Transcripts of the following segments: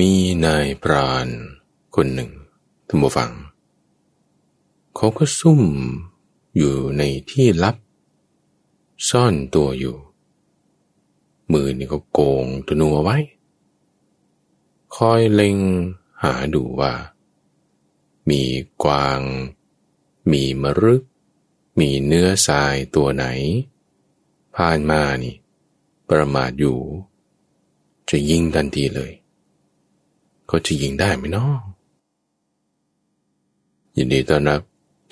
มีนายพรานคนหนึ่งท่านผู้ฟังเขาก็ซุ่มอยู่ในที่ลับซ่อนตัวอยู่มือนี่ก็โกงธนูเอาไว้คอยเล็งหาดูว่ามีกวางมีมรึกมีเนื้อทรายตัวไหนผ่านมานี่ประมาทอยู่จะยิงทันทีเลยเขาจะยิงได้ไหมน้อยินดีต้อนรับ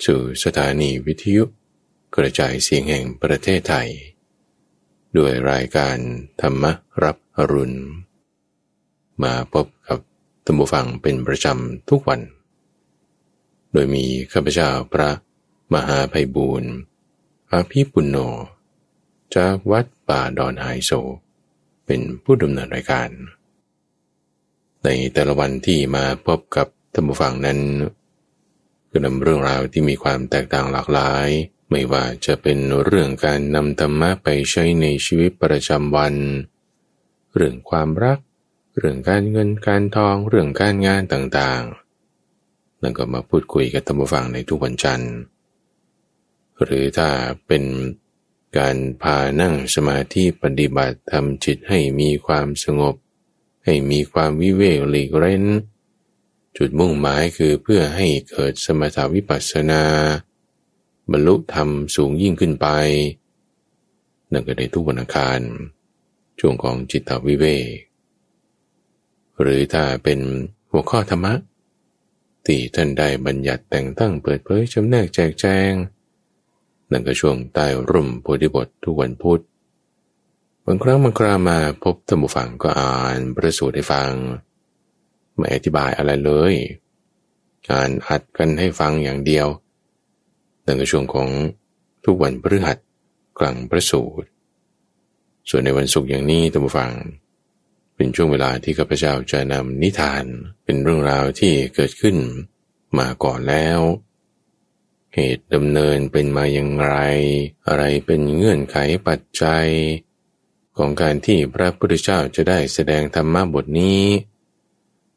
สู่สถานีวิทยุกระจายเสียงแห่งประเทศไทยด้วยรายการธรรมรับอรุณมาพบกับท่านผู้ฟังเป็นประจำทุกวันโดยมีข้าพเจ้าพระมหาไพบูลย์อภิปุณโญจากวัดป่าดอนหายโศกเป็นผู้ดำเนินรายการในแต่ละวันที่มาพบกับท่านผู้ฟังนั้นก็นำเรื่องราวที่มีความแตกต่างหลากหลายไม่ว่าจะเป็นเรื่องการนำธรรมะไปใช้ในชีวิตประจำวันเรื่องความรักเรื่องการเงินการทองเรื่องการงานต่างๆแล้วก็มาพูดคุยกับท่านผู้ฟังในทุกวันจันทร์หรือถ้าเป็นการพานั่งสมาธิปฏิบัติทำจิตให้มีความสงบให้มีความวิเวกหลีกเร้นจุดมุ่งหมายคือเพื่อให้เกิดสมถวิปัสสนาบรรลุธรรมสูงยิ่งขึ้นไปนั่นก็ในทุกวันอังคารช่วงของจิตวิเวกหรือถ้าเป็นหัวข้อธรรมะที่ท่านได้บัญญัติแต่งตั้งเปิดเผยจำแนกแจกแจงนั่นก็ช่วงใต้ร่มโพธิบททุกวันพุธบางครั้งบางครามาพบท่านผู้ฟังก็อ่านพระสูตรให้ฟังไม่อธิบายอะไรเลยการอัดกันให้ฟังอย่างเดียวนั่นก็ช่วงของทุกวันพฤหัสกลางพระสูตรส่วนในวันศุกร์อย่างนี้ท่านผู้ฟังเป็นช่วงเวลาที่ข้าพเจ้าจะนำนิทานเป็นเรื่องราวที่เกิดขึ้นมาก่อนแล้วเหตุดำเนินเป็นมาอย่างไรอะไรเป็นเงื่อนไขปัจจัยของการที่พระพุทธเจ้าจะได้แสดงธรรมะบทนี้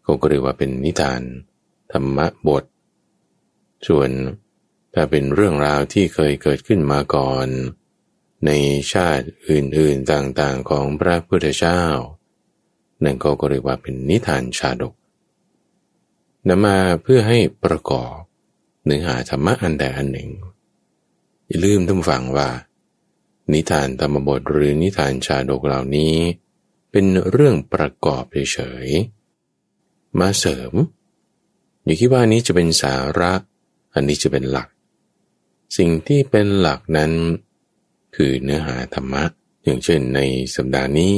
ก็เรียกว่าเป็นนิทานธรรมะบทส่วนถ้าเป็นเรื่องราวที่เคยเกิดขึ้นมาก่อนในชาติอื่นๆต่างๆของพระพุทธเจ้านั่นก็เรียกว่าเป็นนิทานชาดกนำมาเพื่อให้ประกอบเนื้อหาธรรมะอันใดอันหนึ่งอย่าลืมท่านฟังว่านิทานธรรมบทหรือนิทานชาดกเหล่านี้เป็นเรื่องประกอบเฉยๆมาเสริมอย่าคิดว่านี้จะเป็นสาระอันนี้จะเป็นหลักสิ่งที่เป็นหลักนั้นคือเนื้อหาธรรมะอย่างเช่นในสัปดาห์นี้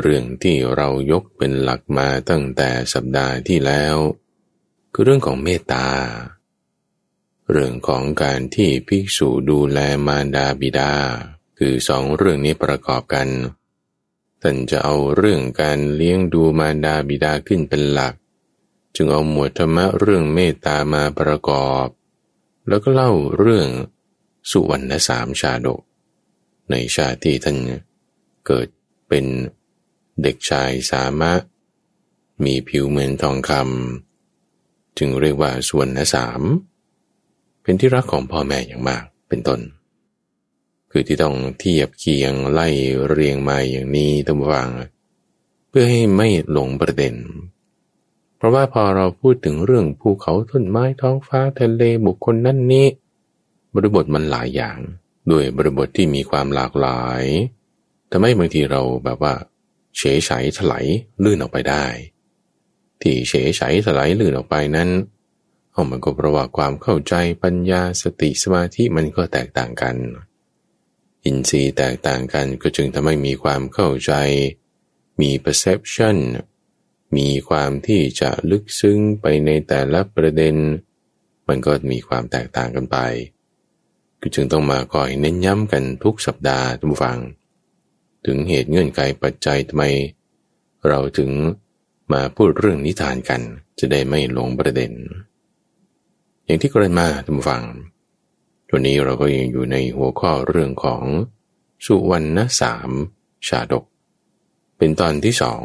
เรื่องที่เรายกเป็นหลักมาตั้งแต่สัปดาห์ที่แล้วคือเรื่องของเมตตาเรื่องของการที่ภิกษุดูแลมารดาบิดาคือสองเรื่องนี้ประกอบกันท่านจะเอาเรื่องการเลี้ยงดูมารดาบิดาขึ้นเป็นหลักจึงเอาหมวดธรรมะเรื่องเมตตามาประกอบแล้วก็เล่าเรื่องสุวรรณสามชาดกในชาติที่ท่านเกิดเป็นเด็กชายสามะมีผิวเหมือนทองคำจึงเรียกว่าสุวรรณสามเป็นที่รักของพ่อแม่อย่างมากเป็นต้นคือที่ต้องเทียบเคียงไล่เรียงมาอย่างนี้ท่านผู้ฟังเพื่อให้ไม่หลงประเด็นเพราะว่าพอเราพูดถึงเรื่องภูเขาต้นไม้ท้องฟ้าทะเลบุคคลนั่นนี้บริบทมันหลายอย่างด้วยบริบทที่มีความหลากหลายทำให้บางทีเราแบบว่าเฉยไฉถลายลื่นออกไปได้ที่เฉยไฉถลายลื่นออกไปนั้นมันก็เพราะว่าความเข้าใจปัญญาสติสมาธิมันก็แตกต่างกันอินทรีย์แตกต่างกันก็จึงทำให้มีความเข้าใจมี perception มีความที่จะลึกซึ้งไปในแต่ละประเด็นมันก็มีความแตกต่างกันไปก็จึงต้องมาคอยเน้นย้ำกันทุกสัปดาห์ท่านผู้ฟังถึงเหตุเงื่อนไขปัจจัยทำไมเราถึงมาพูดเรื่องนิทานกันจะได้ไม่หลงประเด็นอย่างที่กล่าวมาท่านผู้ฟังตัวนี้เราก็ยังอยู่ในหัวข้อเรื่องของสุวรรณสามชาดกเป็นตอนที่สอง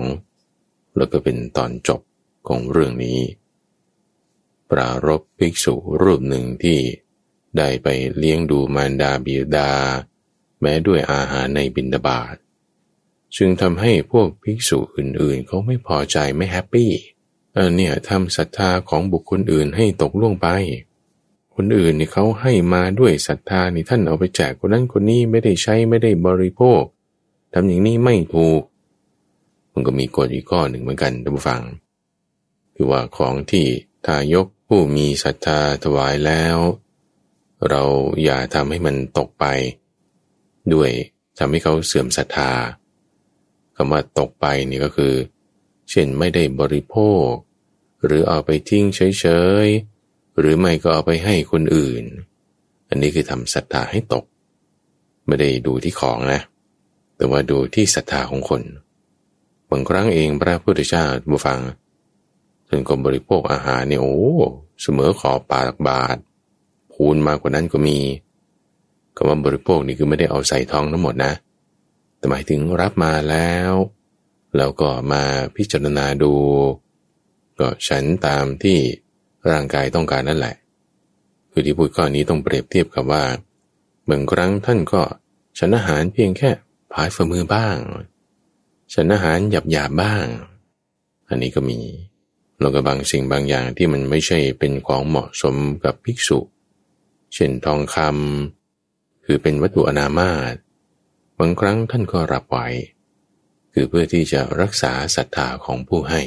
แล้วก็เป็นตอนจบของเรื่องนี้ปรารภภิกษุรูปหนึ่งที่ได้ไปเลี้ยงดูมารดาบิดาแม้ด้วยอาหารในบิณฑบาตซึ่งทำให้พวกภิกษุอื่นๆเขาไม่พอใจไม่แฮปปี้เนี่ยทำศรัทธาของบุคคลอื่นให้ตกล่วงไปคนอื่นนี่เขาให้มาด้วยศรัทธานี่ท่านเอาไปแจกคนนั้นคนนี้ไม่ได้ใช้ไม่ได้บริโภคทำอย่างนี้ไม่ถูกมันก็มีกฎอีกข้อหนึ่งเหมือนกันท่านผู้ฟังคือว่าของที่ทายกผู้มีศรัทธาถวายแล้วเราอย่าทำให้มันตกไปด้วยทำให้เขาเสื่อมศรัทธาคำว่าตกไปนี่ก็คือเช่นไม่ได้บริโภคหรือเอาไปทิ้งเฉยๆหรือไม่ก็เอาไปให้คนอื่นอันนี้คือทำศรัทธาให้ตกไม่ได้ดูที่ของนะแต่ว่าดูที่ศรัทธาของคนบางครั้งเองพระพุทธเจ้าบูฟังท่านก็บริโภคอาหารเนี่ยโอ้เสมอขอบปากบาทพูนมากกว่านั้นก็มีคำว่าบริโภคนี่คือไม่ได้เอาใส่ท้องทั้งหมดนะแต่หมายถึงรับมาแล้วแล้วก็มาพิจารณาดูก็ฉันตามที่ร่างกายต้องการนั่นแหละคือที่พูดข้อนี้ต้องเปรียบเทียบกับว่าบางครั้งท่านก็ฉันอาหารเพียงแค่พายฝ่ามือบ้างฉันอาหารหยาบๆบ้างอันนี้ก็มีแล้วก็บางสิ่งบางอย่างที่มันไม่ใช่เป็นของเหมาะสมกับภิกษุเช่นทองคำคือเป็นวัตถุอนามาตบางครั้งท่านก็รับไว้คือเพื่อที่จะรักษาศรัทธาของผู้ให้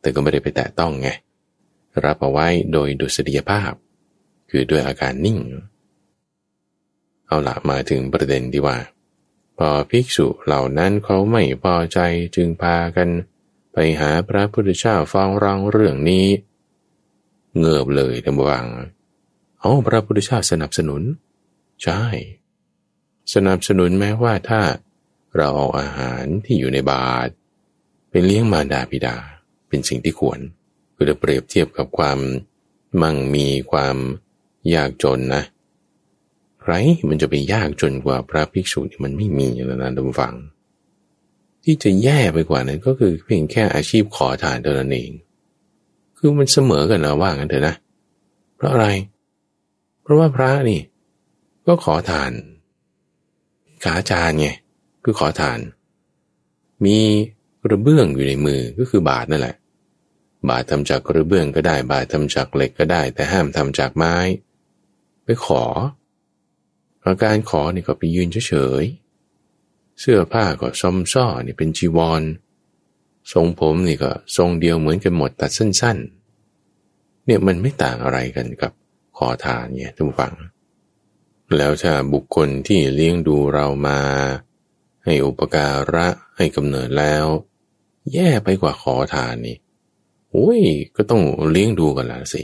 แต่ก็ไม่ได้ไปแตะต้องไงรับเอาไว้โดยดุษฎีภาพคือด้วยอาการนิ่งเอาละมาถึงประเด็นที่ว่าพอภิกษุเหล่านั้นเขาไม่พอใจจึงพากันไปหาพระพุทธเจ้าฟ้องร้องเรื่องนี้เงือบเลยท่านผู้ฟังเอาพระพุทธเจ้าสนับสนุนใช่สนับสนุนแม้ว่าถ้าเราเอาอาหารที่อยู่ในบาตรเป็นเลี้ยงมารดาบิดาเป็นสิ่งที่ควรคือจะเปรียบเทียบกับความมั่งมีความยากจนนะใครมันจะไปยากจนกว่าพระภิกษุมันไม่มีแล้วนะท่านผู้ฟังที่จะแย่ไปกว่านั้นก็คือเพียงแค่อาชีพขอทานเท่านั้นเองคือมันเสมอกันแล้วว่างั้นเถอะนะเพราะอะไรเพราะว่าพระนี่ก็ขอทานขาจานไงคือขอทานมีกระเบื้องอยู่ในมือก็คือบาทนั่นแหละบาททำจากกระเบื้องก็ได้บาททำจากเหล็กก็ได้แต่ห้ามทำจากไม้ไปขออาการขอนี่ก็ไปยืนเฉยๆเสื้อผ้าก็ซ่อมซ่อนี่เป็นจีวรทรงผมนี่ก็ทรงเดียวเหมือนกันหมดตัดสั้นๆเนี่ยมันไม่ต่างอะไรกันกับขอทานเนี่ยท่านผู้ฟังแล้วถ้าบุคคลที่เลี้ยงดูเรามาให้อุปการะให้กำเนิดแล้วแย่ไปกว่าขอทานนี่โอ้ยก็ต้องเลี้ยงดูกันละสิ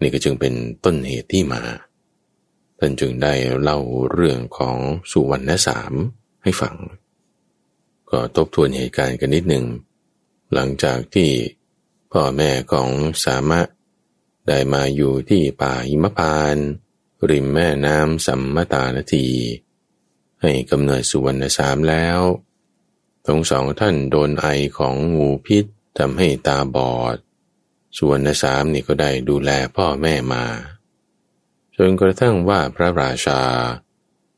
นี่ก็จึงเป็นต้นเหตุที่มาท่านจึงได้เล่าเรื่องของสุวรรณสามให้ฟังก็ทบทวนเหตุการณ์กันนิดหนึ่งหลังจากที่พ่อแม่ของสามะได้มาอยู่ที่ป่าหิมพานต์ริมแม่น้ำสัมมตานทีให้กำเนิดสุวรรณสามแล้วทั้งสองท่านโดนไอของงูพิษทำให้ตาบอดสุวรรณสามนี่ก็ได้ดูแลพ่อแม่มาจนกระทั่งว่าพระราชา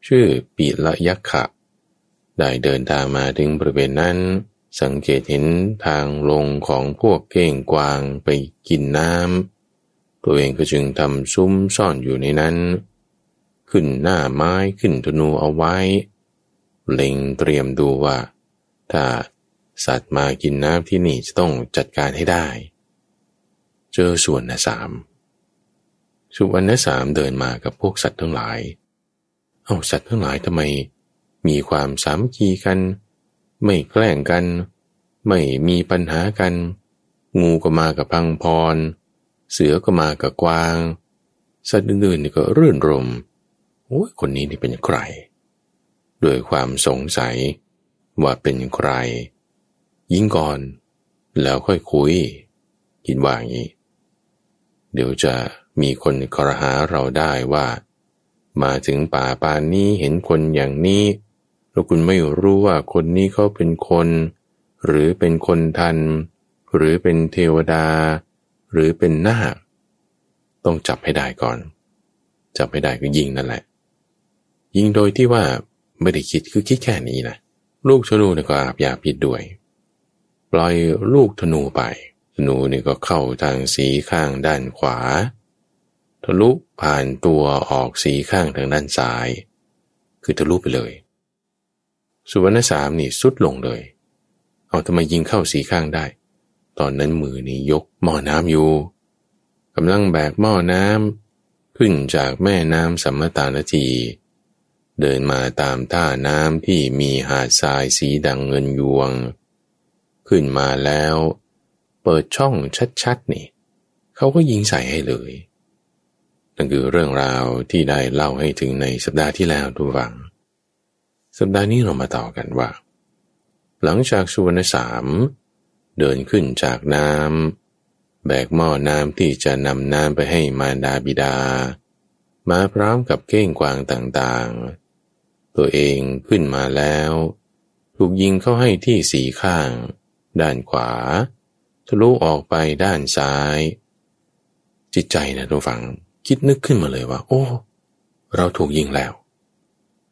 ชื่อปิละยักขะได้เดินทางมาถึงบริเวณนั้นสังเกตเห็นทางลงของพวกเก้งกวางไปกินน้ำตัวเองก็จึงทำซุ้มซ่อนอยู่ในนั้นขึ้นหน้าไม้ขึ้นธนูเอาไว้เล็งเตรียมดูว่าถ้าสัตว์มากินน้ำที่นี่จะต้องจัดการให้ได้เจอส่วนนะสามสุวรรณสามเดินมากับพวกสัตว์ทั้งหลายเอาสัตว์ทั้งหลายทำไมมีความสามัคคีกันไม่แกล้งกันไม่มีปัญหากันงูก็มากับพังพรเสือก็มากับกวางสัตว์อื่นๆนี่ก็รื่นรมโอ้ยคนนี้นี่เป็นใครด้วยความสงสัยว่าเป็นใครยิงก่อนแล้วค่อยคุยคิดว่าอย่างนี้เดี๋ยวจะมีคนครหาเราได้ว่ามาถึงป่าปานนี้เห็นคนอย่างนี้แล้วคุณไม่รู้ว่าคนนี้เขาเป็นคน หรือเป็นคนทันหรือเป็นเทวดาหรือเป็นนาคต้องจับให้ได้ก่อนจับให้ได้ก็ยิงนั่นแหละยิงโดยที่ว่าไม่ได้คิดคือคิดแค่นี้นะลูกธนูเนี่ยก็อาบยาพิษด้วยปล่อยลูกธนูไปธนูเนี่ยก็เข้าทางสีข้างด้านขวาทะลุผ่านตัวออกสีข้างทางด้านซ้ายคือทะลุไปเลยสุวรรณสามนี่สุดลงเลยเอาทำไมยิงเข้าสีข้างได้ตอนนั้นมือนี่ยกหม้อน้ำอยู่กำลังแบกหม้อน้ำขึ้นจากแม่น้ำสัมมตานทีเดินมาตามท่าน้ำที่มีหาดทรายสีดังเงินยวงขึ้นมาแล้วเปิดช่องชัดๆนี่เขาก็ยิงใส่ให้เลยนั่นคือเรื่องราวที่ได้เล่าให้ถึงในสัปดาห์ที่แล้วทุกฝังสัปดาห์นี้เรามาต่อกันว่าหลังจากสุวรรณสามเดินขึ้นจากน้ำแบกหม้อน้ำที่จะนำน้ำไปให้มารดาบิดามาพร้อมกับเก้งกวางต่างๆตัวเองขึ้นมาแล้วถูกยิงเข้าให้ที่สีข้างด้านขวาทะลุออกไปด้านซ้ายจิตใจนะทุกฝังคิดนึกขึ้นมาเลยว่าโอ้เราถูกยิงแล้ว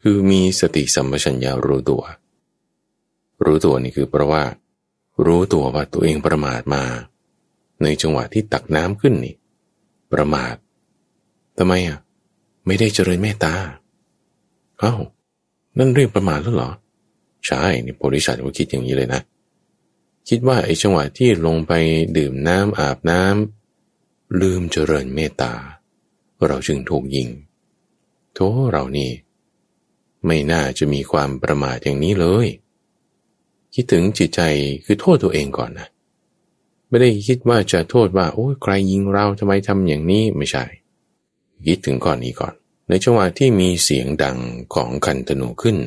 คือมีสติสัมปชัญญะรู้ตัวนี่คือเพราะว่ารู้ตัวว่าตัวเองประมาทมาในจังหวะที่ตักน้ำขึ้นนี่ประมาททำไมอ่ะไม่ได้เจริญเมตตาอ้าวนั่นเรียกประมาทแล้วเหรอใช่นี่โพธิสัตว์ก็คิดอย่างนี้เลยนะคิดว่าไอ้จังหวะที่ลงไปดื่มน้ำอาบน้ำลืมเจริญเมตตาเราจึงถูกยิงโธ่เรานี่ไม่น่าจะมีความประมาทอย่างนี้เลยคิดถึงจิตใจคือโทษตัวเองก่อนนะไม่ได้คิดว่าจะโทษว่าโอ้ยใครยิงเราทำไมทำอย่างนี้ไม่ใช่คิดถึงก่อนนี้ก่อนในจังหวะที่มีเสียงดังของคันธนูขึ้น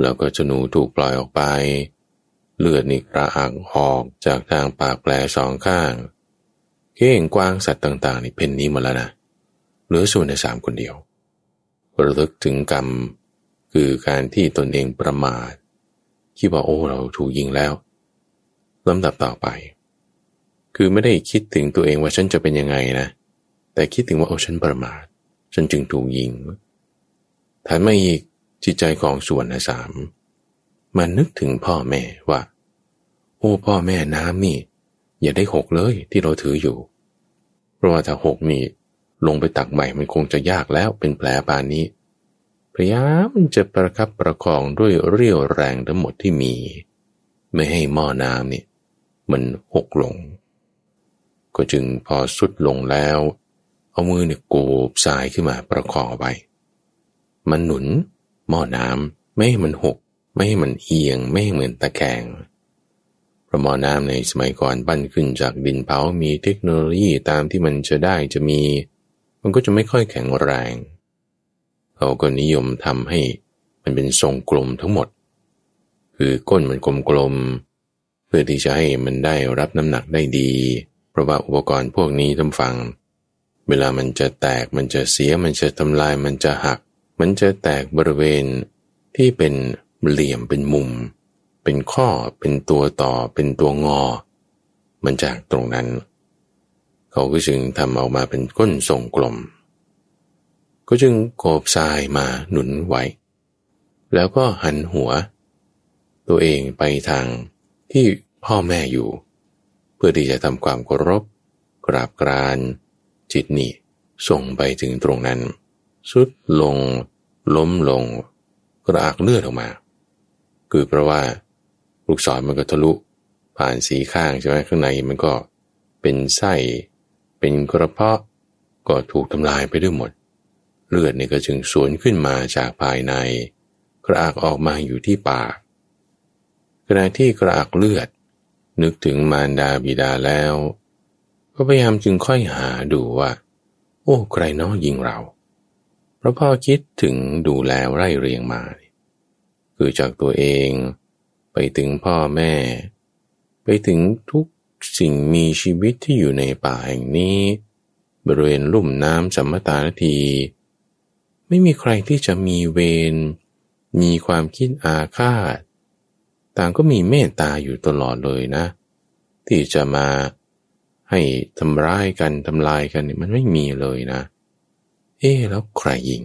แล้วก็ธนูถูกปล่อยออกไปเลือดนี่กระอักออกจากทางปากแผลสองข้างเก้งกวางสัตว์ต่างๆนี่เพ่นนี้หมดแล้วนะเหลือส่วนในสามคนเดียวระลึกถึงกรรมคือการที่ตนเองประมาทคิดว่าโอ้เราถูกยิงแล้วลำดับต่อไปคือไม่ได้คิดถึงตัวเองว่าฉันจะเป็นยังไงนะแต่คิดถึงว่าโอ้ฉันประมาทฉันจึงถูกยิงถัดมาอีกจิตใจของส่วนสามมันนึกถึงพ่อแม่ว่าโอ้พ่อแม่น้ำนี่อย่าได้หกเลยที่เราถืออยู่เพราะว่าถ้าหกนี่ลงไปตักใหม่มันคงจะยากแล้วเป็นแผลปานนี้พยายามจะประคับประคองด้วยเรี่ยวแรงทั้งหมดที่มีไม่ให้หม้อน้ำนี่มันหกลงก็จึงพอสุดลงแล้วเอามือเนี่ยโกบทรายขึ้นมาประคองไว้มันหนุนหม้อน้ำไม่ให้มันหกไม่ให้มันเอียงไม่ให้เหมือนตะแคงเพราะหม้อน้ำในสมัยก่อนปั้นขึ้นจากดินเผามีเทคโนโลยีตามที่มันจะได้จะมีมันก็จะไม่ค่อยแข็งแรงเขาก็นิยมทำให้มันเป็นทรงกลมทั้งหมดคือก้นมันกลมๆเพื่อที่จะให้มันได้รับน้ำหนักได้ดีเพราะว่าอุปกรณ์พวกนี้ท่านฟังเวลามันจะแตกมันจะเสียมันจะทำลายมันจะหักมันจะแตกบริเวณที่เป็นเหลี่ยมเป็นมุมเป็นข้อเป็นตัวต่อเป็นตัวงอมันจากตรงนั้นเขาก็จึงทำออกมาเป็นก้นทรงกลมก็จึงโกบทรายมาหนุนไว้แล้วก็หันหัวตัวเองไปทางที่พ่อแม่อยู่เพื่อที่จะทำความเคารพกราบกรานจิตนี่ส่งไปถึงตรงนั้นสุดลงล้มลงกระอักเลือดออกมาคือเพราะว่าลูกศรมันก็ทะลุผ่านสีข้างใช่ไหมข้างในมันก็เป็นไส้เป็นกระเพาะก็ถูกทำลายไปด้วยหมดเลือดนี่ก็จึงสวนขึ้นมาจากภายในกระอักออกมาอยู่ที่ปากขณะที่กระอักเลือดนึกถึงมารดาบิดาแล้วก็พยายามจึงค่อยหาดูว่าโอ้ใครน้อยิงเราเพราะพอคิดถึงดูแลไล่เรียงมาคือจากตัวเองไปถึงพ่อแม่ไปถึงทุกสิ่งมีชีวิตที่อยู่ในป่าแห่งนี้บริเวณลุ่มน้ำสัมมตานทีไม่มีใครที่จะมีเวรมีความคิดอาฆาต ต่างก็มีเมตตาอยู่ตลอดเลยนะที่จะมาให้ทำร้ายกันทำลายกันมันไม่มีเลยนะแล้วใครยิง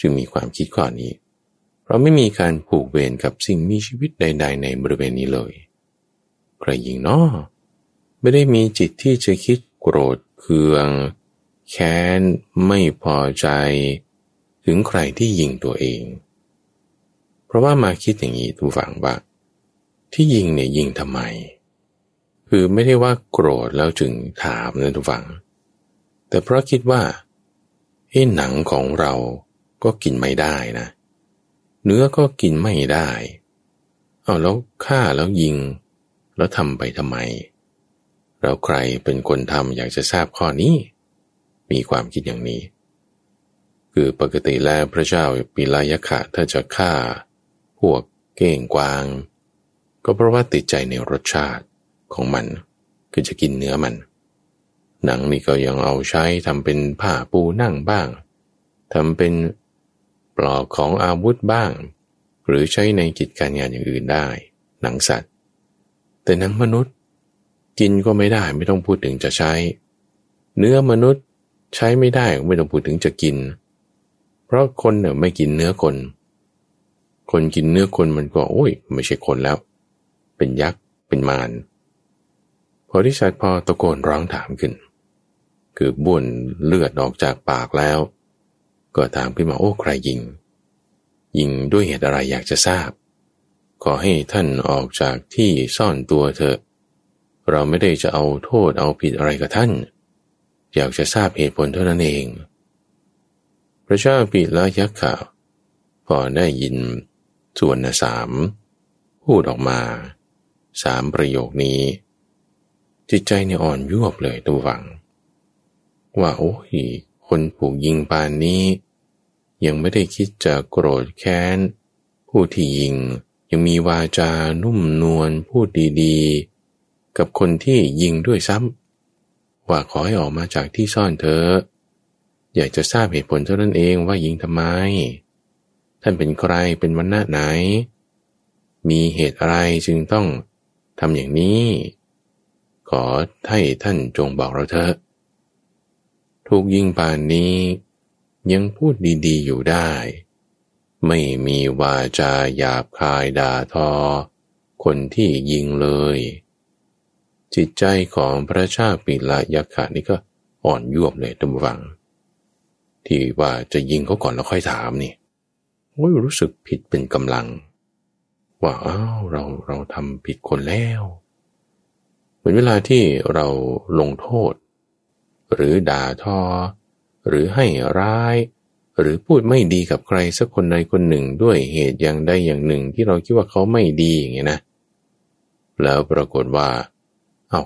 จึงมีความคิดข้อนี้เราไม่มีการผูกเวรกับสิ่งมีชีวิตใดๆในบริเวณนี้เลยใครยิงเนาะไม่ได้มีจิตที่จะคิดโกรธเคืองแค้นไม่พอใจถึงใครที่ยิงตัวเองเพราะว่ามาคิดอย่างนี้ทุกฝั่งว่าที่ยิงเนี่ยยิงทำไมคือไม่ได้ว่าโกรธแล้วจึงถามนะทุกฝั่งแต่เพราะคิดว่าหนังของเราก็กินไม่ได้นะเนื้อก็กินไม่ได้เอาแล้วฆ่าแล้วยิงแล้วทำไปทำไมแล้วใครเป็นคนทำอยากจะทราบข้อนี้มีความคิดอย่างนี้คือปกติแล้วพระเจ้าปิลายขะถ้าจะฆ่าพวกเก้งกวางก็เพราะว่าติดใจในรสชาติของมันคือจะกินเนื้อมันหนังนี่ก็ยังเอาใช้ทำเป็นผ้าปูนั่งบ้างทำเป็นปลอกของอาวุธบ้างหรือใช้ในกิจการงานอย่างอื่นได้หนังสัตว์แต่หนังมนุษย์กินก็ไม่ได้ไม่ต้องพูดถึงจะใช้เนื้อมนุษย์ใช้ไม่ได้ไม่ต้องพูดถึงจะกินเพราะคนเนี่ยไม่กินเนื้อคนคนกินเนื้อคนมันก็ไม่ใช่คนแล้วเป็นยักษ์เป็นมารพอที่สัตว์พอตะโกนร้องถามขึ้นคือบ้วนเลือดออกจากปากแล้วก็ถามขึ้นมาใครยิงยิงด้วยเหตุอะไรอยากจะทราบขอให้ท่านออกจากที่ซ่อนตัวเถอะเราไม่ได้จะเอาโทษเอาผิดอะไรกับท่านอยากจะทราบเหตุผลเท่านั้นเองพระเจ้าปิลยักขะพอได้ยินส่วนสามพูดออกมาสามประโยคนี้จิตใจเนี่ยอ่อนยวบเลยตัวฝังว่าคนผูกยิงปานนี้ยังไม่ได้คิดจะโกรธแค้นผู้ที่ยิงยังมีวาจานุ่มนวลพูดดีๆกับคนที่ยิงด้วยซ้ำว่าขอให้ออกมาจากที่ซ่อนเถอะอยากจะทราบเหตุผลเท่านั้นเองว่ายิงทำไมท่านเป็นใครเป็นวรรณะไหนมีเหตุอะไรจึงต้องทำอย่างนี้ขอให้ท่านจงบอกเราเถอะถูกยิงป่านนี้ยังพูดดีๆอยู่ได้ไม่มีวาจาหยาบคายด่าทอคนที่ยิงเลยจิตใจของพระเจ้าปิลยักขะนี่ก็อ่อนยวบเลยทุกฝั่งที่ว่าจะยิงเขาก่อนแล้วค่อยถามนี่รู้สึกผิดเป็นกำลังว่าเราทำผิดคนแล้วเหมือนเวลาที่เราลงโทษหรือด่าทอหรือให้ร้ายหรือพูดไม่ดีกับใครสักคนใดคนหนึ่งด้วยเหตุอย่างใดอย่างหนึ่งที่เราคิดว่าเขาไม่ดีอย่างเงี้ยนะแล้วปรากฏว่า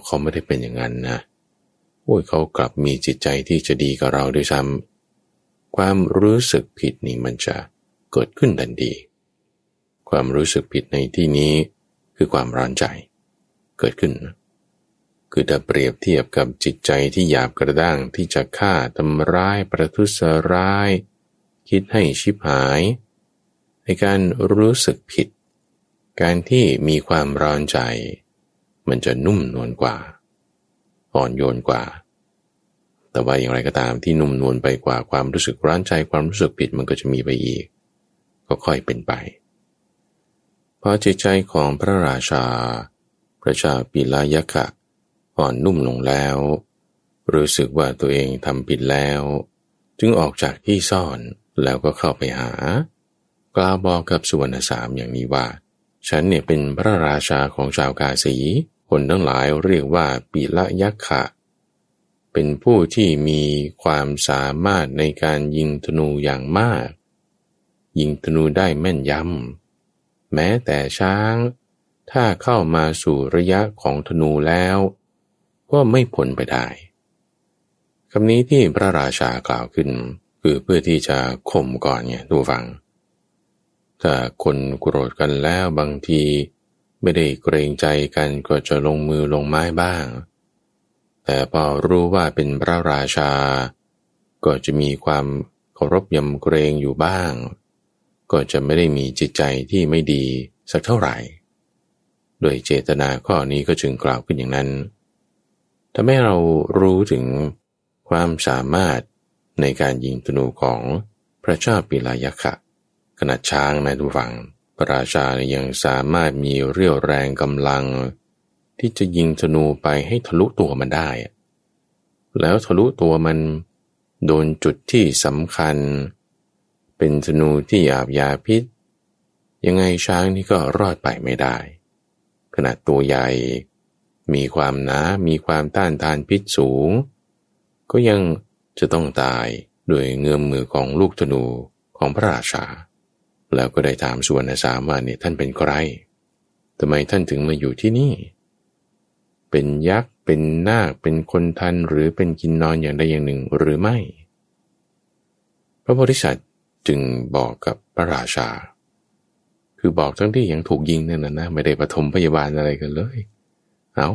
เขาไม่ได้เป็นอย่างนั้นนะเขากลับมีจิตใจที่จะดีกับเราด้วยซ้ำความรู้สึกผิดนี่มันจะเกิดขึ้นทันทีความรู้สึกผิดในที่นี้คือความร้อนใจเกิดขึ้นคือถ้าเปรียบเทียบกับจิตใจที่หยาบกระด้างที่จะฆ่าทำร้ายประทุษร้ายคิดให้ชิบหายในการรู้สึกผิดการที่มีความร้อนใจมันจะนุ่มนวลกว่าอ่อนโยนกว่าแต่ว่าอย่างไรก็ตามที่นุ่มนวลไปกว่าความรู้สึกร้อนใจความรู้สึกผิดมันก็จะมีไปอีกก็ค่อยเป็นไปพอจิตใจของพระราชาพระเจ้าปิลยักขะอ่อนนุ่มลงแล้วรู้สึกว่าตัวเองทำผิดแล้วจึงออกจากที่ซ่อนแล้วก็เข้าไปหากล่าวบอกกับสุวรรณสามอย่างนี้ว่าฉันเนี่ยเป็นพระราชาของชาวกาสีคนทั้งหลายเรียกว่าปิลยักขะเป็นผู้ที่มีความสามารถในการยิงธนูอย่างมากยิงธนูได้แม่นยำแม้แต่ช้างถ้าเข้ามาสู่ระยะของธนูแล้วก็ไม่พ้นไปได้คำนี้ที่พระราชากล่าวขึ้นคือเพื่อที่จะข่มก่อนเนี่ยดูฟังถ้าคนโกรธกันแล้วบางทีไม่ได้เกรงใจกันก็จะลงมือลงไม้บ้างแต่พอรู้ว่าเป็นพระราชาก็จะมีความเคารพยำเกรงอยู่บ้างก็จะไม่ได้มีจิตใจที่ไม่ดีสักเท่าไหร่ ด้วยเจตนาข้อนี้ก็จึงกล่าวขึ้นอย่างนั้นทำให้เรารู้ถึงความสามารถในการยิงธนูของพระเจ้าปิลายักษ์ขนาดช้างในทุกฝั่งพระราชายังสามารถมีเรี่ยวแรงกำลังที่จะยิงธนูไปให้ทะลุตัวมันได้แล้วทะลุตัวมันโดนจุดที่สำคัญเป็นธนูที่อาบยาพิษยังไงช้างนี่ก็รอดไปไม่ได้ขนาดตัวใหญ่มีความหนามีความต้านทานพิษสูงก็ยังจะต้องตายด้วยเงื้อมมือของลูกธนูของพระราชาแล้วก็ได้ถามสุวรรณสามว่าเนี่ยท่านเป็นใครทำไมท่านถึงมาอยู่ที่นี่เป็นยักษ์เป็นนาคเป็นคนทันหรือเป็นกินนอนอย่างใดอย่างหนึ่งหรือไม่พระโพธิสัตว์จึงบอกกับพระราชาคือบอกทั้งที่ยังถูกยิงนั่นนะไม่ได้ปฐมพยาบาลอะไรกันเลยเอา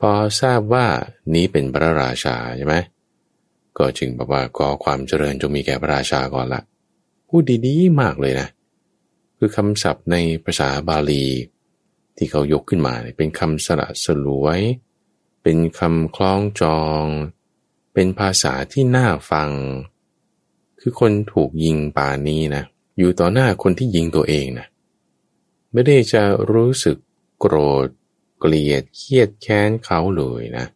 พอทราบว่านี้เป็นพระราชาใช่ไหมก็จึงบอกว่าขอความเจริญจงมีแก่พระราชาก่อนละพูดดีๆมากเลยนะคือคำศัพท์ในภาษาบาลีที่เขายกขึ้นมาเป็นคำสละสลวยเป็นคำคล้องจองเป็นภาษาที่น่าฟังคือคนถูกยิงป่านี้นะอยู่ต่อหน้าคนที่ยิงตัวเองนะไม่ได้จะรู้สึกโกรธเกลียดเครียดแค้นเขาเลยนะ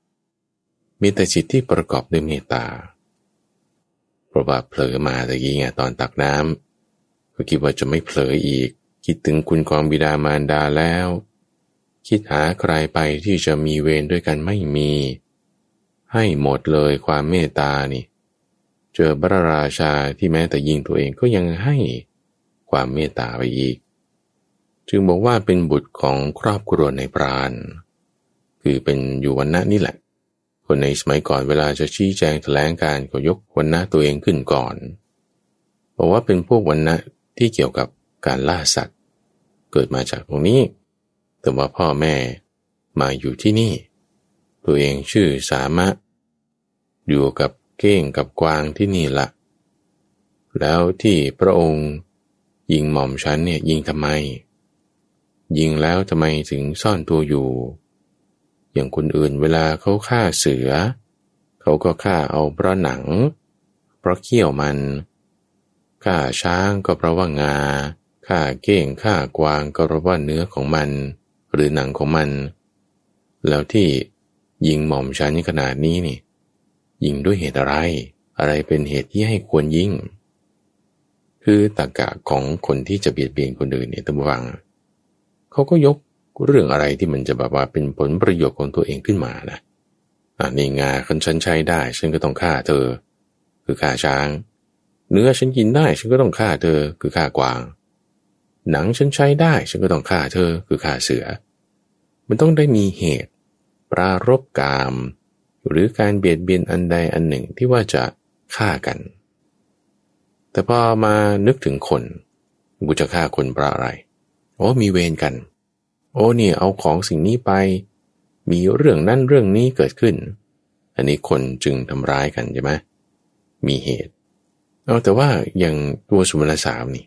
มีแต่จิตที่ประกอบด้วยเมตตาเพราะว่าเผลอมาตะกี้ไงตอนตักน้ำก็คิดว่าจะไม่เผลออีกคิดถึงคุณของบิดามารดาแล้วคิดหาใครไปที่จะมีเวรด้วยกันไม่มีให้หมดเลยความเมตตานี่เจอพระราชาที่แม้แต่ยิงตัวเองก็ยังให้ความเมตตาไปอีกจึงบอกว่าเป็นบุตรของครอบครัวในปราณคือเป็นอยู่วรรณะนี่แหละคนในสมัยก่อนเวลาจะชี้แจงแถลงการก็ยกวรรณะตัวเองขึ้นก่อนบอกว่าเป็นพวกวรรณะที่เกี่ยวกับการล่าสัตว์เกิดมาจากตรงนี้แต่ว่าพ่อแม่มาอยู่ที่นี่ตัวเองชื่อสามะอยู่กับเก้งกับกวางที่นี่ละแล้วที่พระองค์ยิงหม่อมฉันเนี่ยยิงทำไมยิงแล้วทำไมถึงซ่อนตัวอยู่อย่างคนอื่นเวลาเขาฆ่าเสือเขาก็ฆ่าเอาเพราะหนังเพราะเขี้ยวมันฆ่าช้างก็เพราะว่างาฆ่าเก้งฆ่ากวางก็เพราะว่าเนื้อของมันหรือหนังของมันแล้วที่ยิงหม่อมฉันขนาดนี้นี่ยิงด้วยเหตุอะไรอะไรเป็นเหตุที่ให้ควรยิงคือตรรกะของคนที่จะเบียดเบียนคนอื่นเนี่ยตำรวจเขาก็ยกเรื่องอะไรที่มันจะแบบว่าเป็นผลประโยชน์ของตัวเองขึ้นมานะอันนี้งาคนฉันใช้ได้ฉันก็ต้องฆ่าเธอคือฆ่าช้างเนื้อฉันกินได้ฉันก็ต้องฆ่าเธอคือฆ่ากวางหนังฉันใช้ได้ฉันก็ต้องฆ่าเธอคือฆ่าเสือมันต้องได้มีเหตุปรารภกามหรือการเบียดเบียนอันใดอันหนึ่งที่ว่าจะฆ่ากันแต่พอมานึกถึงคนกูจะฆ่าคนเพราะอะไรโอ้มีเวรกันโอ้เนี่ยเอาของสิ่งนี้ไปมีเรื่องนั้นเรื่องนี้เกิดขึ้นอันนี้คนจึงทำร้ายกันใช่ไหมมีเหตุเอาแต่ว่าอย่างตัวสุวรรณสามนี่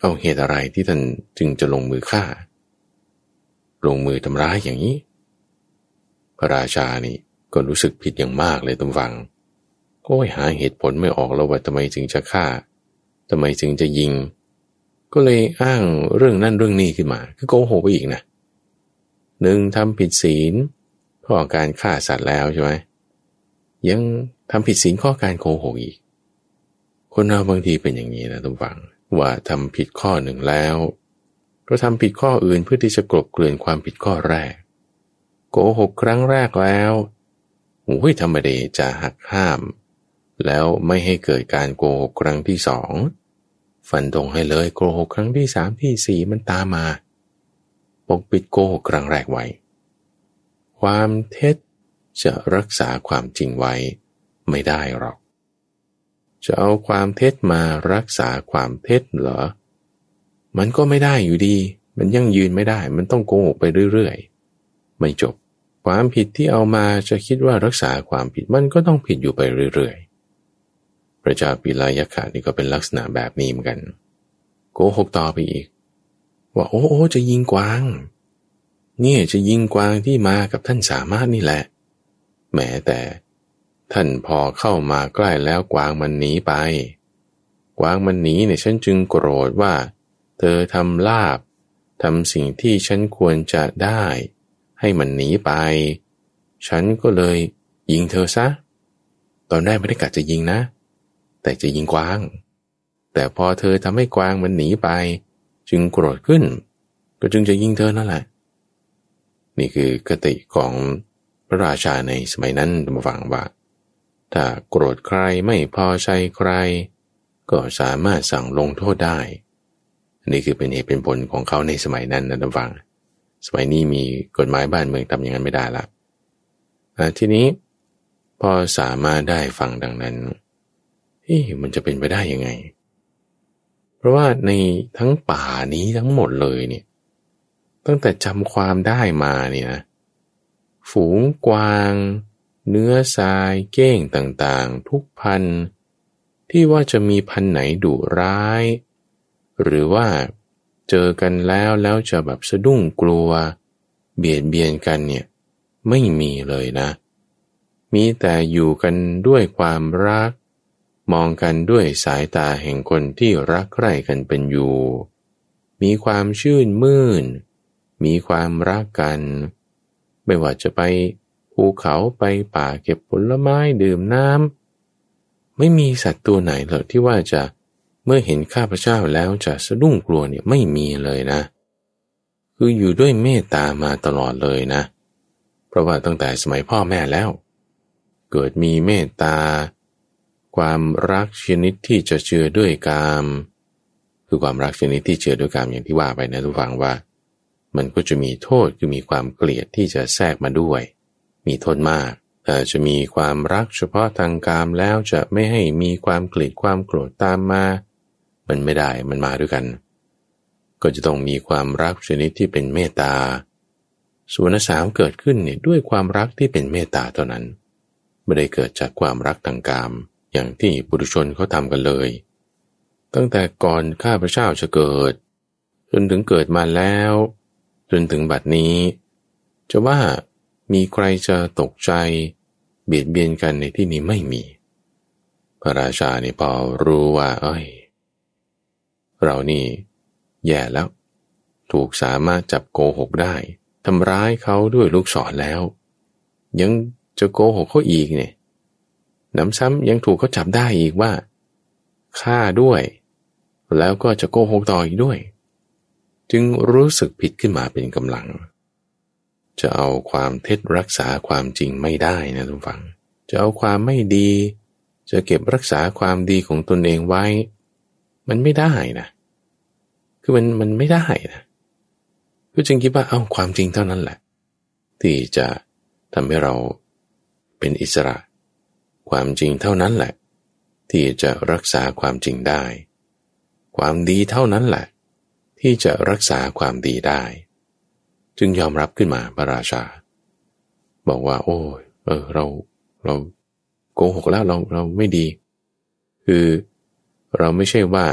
เอาเหตุอะไรที่ท่านจึงจะลงมือฆ่าลงมือทำร้ายอย่างนี้พระราชานี่ก็รู้สึกผิดอย่างมากเลยตำฟังก็หาเหตุผลไม่ออกแล้วว่าทำไมจึงจะฆ่าทำไมจึงจะยิงก็เลยอ้างเรื่องนั่นเรื่องนี้ขึ้นมาก็โกหกไปอีกนะหนึ่งทำผิดศีลข้อการฆ่าสัตว์แล้วใช่ไหมยังทำผิดศีลข้อการโกหกอีกคนเราบางทีเป็นอย่างนี้นะทุกฝั่งว่าทำผิดข้อหนึ่งแล้วก็ทำผิดข้ออื่นเพื่อที่จะกลบเกลื่อนความผิดข้อแรกโกหกครั้งแรกแล้วโอ้ยธรรมดาจะหักห้ามแล้วไม่ให้เกิดการโกหกครั้งที่สองฟันธงให้เลยโกหกครั้งที่สามที่สี่มันตามมาปกปิดโกหกครั้งแรกไว้ความเท็จจะรักษาความจริงไว้ไม่ได้หรอกจะเอาความเท็จมารักษาความเท็จเหรอมันก็ไม่ได้อยู่ดีมันยั่งยืนไม่ได้มันต้องโกหกไปเรื่อยๆไม่จบความผิดที่เอามาจะคิดว่ารักษาความผิดมันก็ต้องผิดอยู่ไปเรื่อยๆพระเจ้าปิลายักษ์นี่ก็เป็นลักษณะแบบนี้เหมือนกันโกหกต่อไปอีกว่าโอ้จะยิงกวาง เนี่ยจะยิงกวางที่มากับท่านสามารถนี่แหละแม้แต่ท่านพอเข้ามาใกล้แล้วกวางมันหนีไปกวางมันหนีเนี่ยฉันจึงโกรธว่าเธอทำลาภทำสิ่งที่ฉันควรจะได้ให้มันหนีไปฉันก็เลยยิงเธอซะตอนแรกไม่ได้กะจะยิงนะแต่จะยิงกวางแต่พอเธอทำให้กวางมันหนีไปจึงโกรธขึ้นก็จึงจะยิงเธอนั่นแหละนี่คือคติของพระราชาในสมัยนั้นมาฟังว่าถ้าโกรธใครไม่พอใจใครก็สามารถสั่งลงโทษได้นี่คือเป็นเหตุเป็นผลของเขาในสมัยนั้นนะท่านฟังสมัยนี้มีกฎหมายบ้านเมืองทำอย่างนั้นไม่ได้ละทีนี้พอสามารถได้ฟังดังนั้นมันจะเป็นไปได้ยังไงเพราะว่าในทั้งป่านี้ทั้งหมดเลยเนี่ยตั้งแต่จำความได้มาเนี่ยนะฝูงกวางเนื้อทรายเก้งต่างๆทุกพันธุ์ที่ว่าจะมีพันธุ์ไหนดุร้ายหรือว่าเจอกันแล้วจะแบบสะดุ้งกลัวเบียดเบียนกันเนี่ยไม่มีเลยนะมีแต่อยู่กันด้วยความรักมองกันด้วยสายตาแห่งคนที่รักใคร่กันเป็นอยู่มีความชื่นมื่นมีความรักกันไม่ว่าจะไปภูเขาไปป่าเก็บผลไม้ดื่มน้ำไม่มีสัตว์ตัวไหนหรอกที่ว่าจะเมื่อเห็นข้าพเจ้าแล้วจะสะดุ้งกลัวเนี่ยไม่มีเลยนะคืออยู่ด้วยเมตตามาตลอดเลยนะเพราะว่าตั้งแต่สมัยพ่อแม่แล้วเกิดมีเมตตาความรักชนิดที่จะเจือด้วยกามคือความรักชนิดที่เจือด้วยกามอย่างที่ว่าไปนะทุกฟังว่ามันก็จะมีโทษคือมีความเกลียดที่จะแทรกมาด้วยมีโทษมากแต่จะมีความรักเฉพาะทางกามแล้วจะไม่ให้มีความเกลียดความโกรธตามมามันไม่ได้มันมาด้วยกันก็จะต้องมีความรักชนิดที่เป็นเมตตาส่วนสามเกิดขึ้นเนี่ยด้วยความรักที่เป็นเมตตาเท่านั้นไม่ได้เกิดจากความรักทางกามอย่างที่ปุถุชนเขาทำกันเลยตั้งแต่ก่อนข้าพเจ้าจะเกิดจนถึงเกิดมาแล้วจนถึงบัดนี้จะว่ามีใครจะตกใจเบียดเบียนกันในที่นี้ไม่มีพระราชานี่พอรู้ว่าเรานี่แย่แล้วถูกสามารถจับโกหกได้ทำร้ายเขาด้วยลูกศรแล้วยังจะโกหกเขาอีกเนี่ยน้ำซ้ำยังถูกเขาจับได้อีกว่าฆ่าด้วยแล้วก็จะโกหกต่ออีกด้วยจึงรู้สึกผิดขึ้นมาเป็นกำลังจะเอาความเท็จรักษาความจริงไม่ได้นะทุกฝั่งจะเอาความไม่ดีจะเก็บรักษาความดีของตนเองไว้มันไม่ได้นะคือมันไม่ได้นะก็จึงคิดว่าเอาความจริงเท่านั้นแหละที่จะทำให้เราเป็นอิสระความจริงเท่านั้นแหละที่จะรักษาความจริงได้ความดีเท่านั้นแหละที่จะรักษาความดีได้จึงยอมรับขึ้นมาพระราชาบอกว่าโอ้ยเราโกหกแล้วเราไม่ดีคือเราไม่ใช่ว่า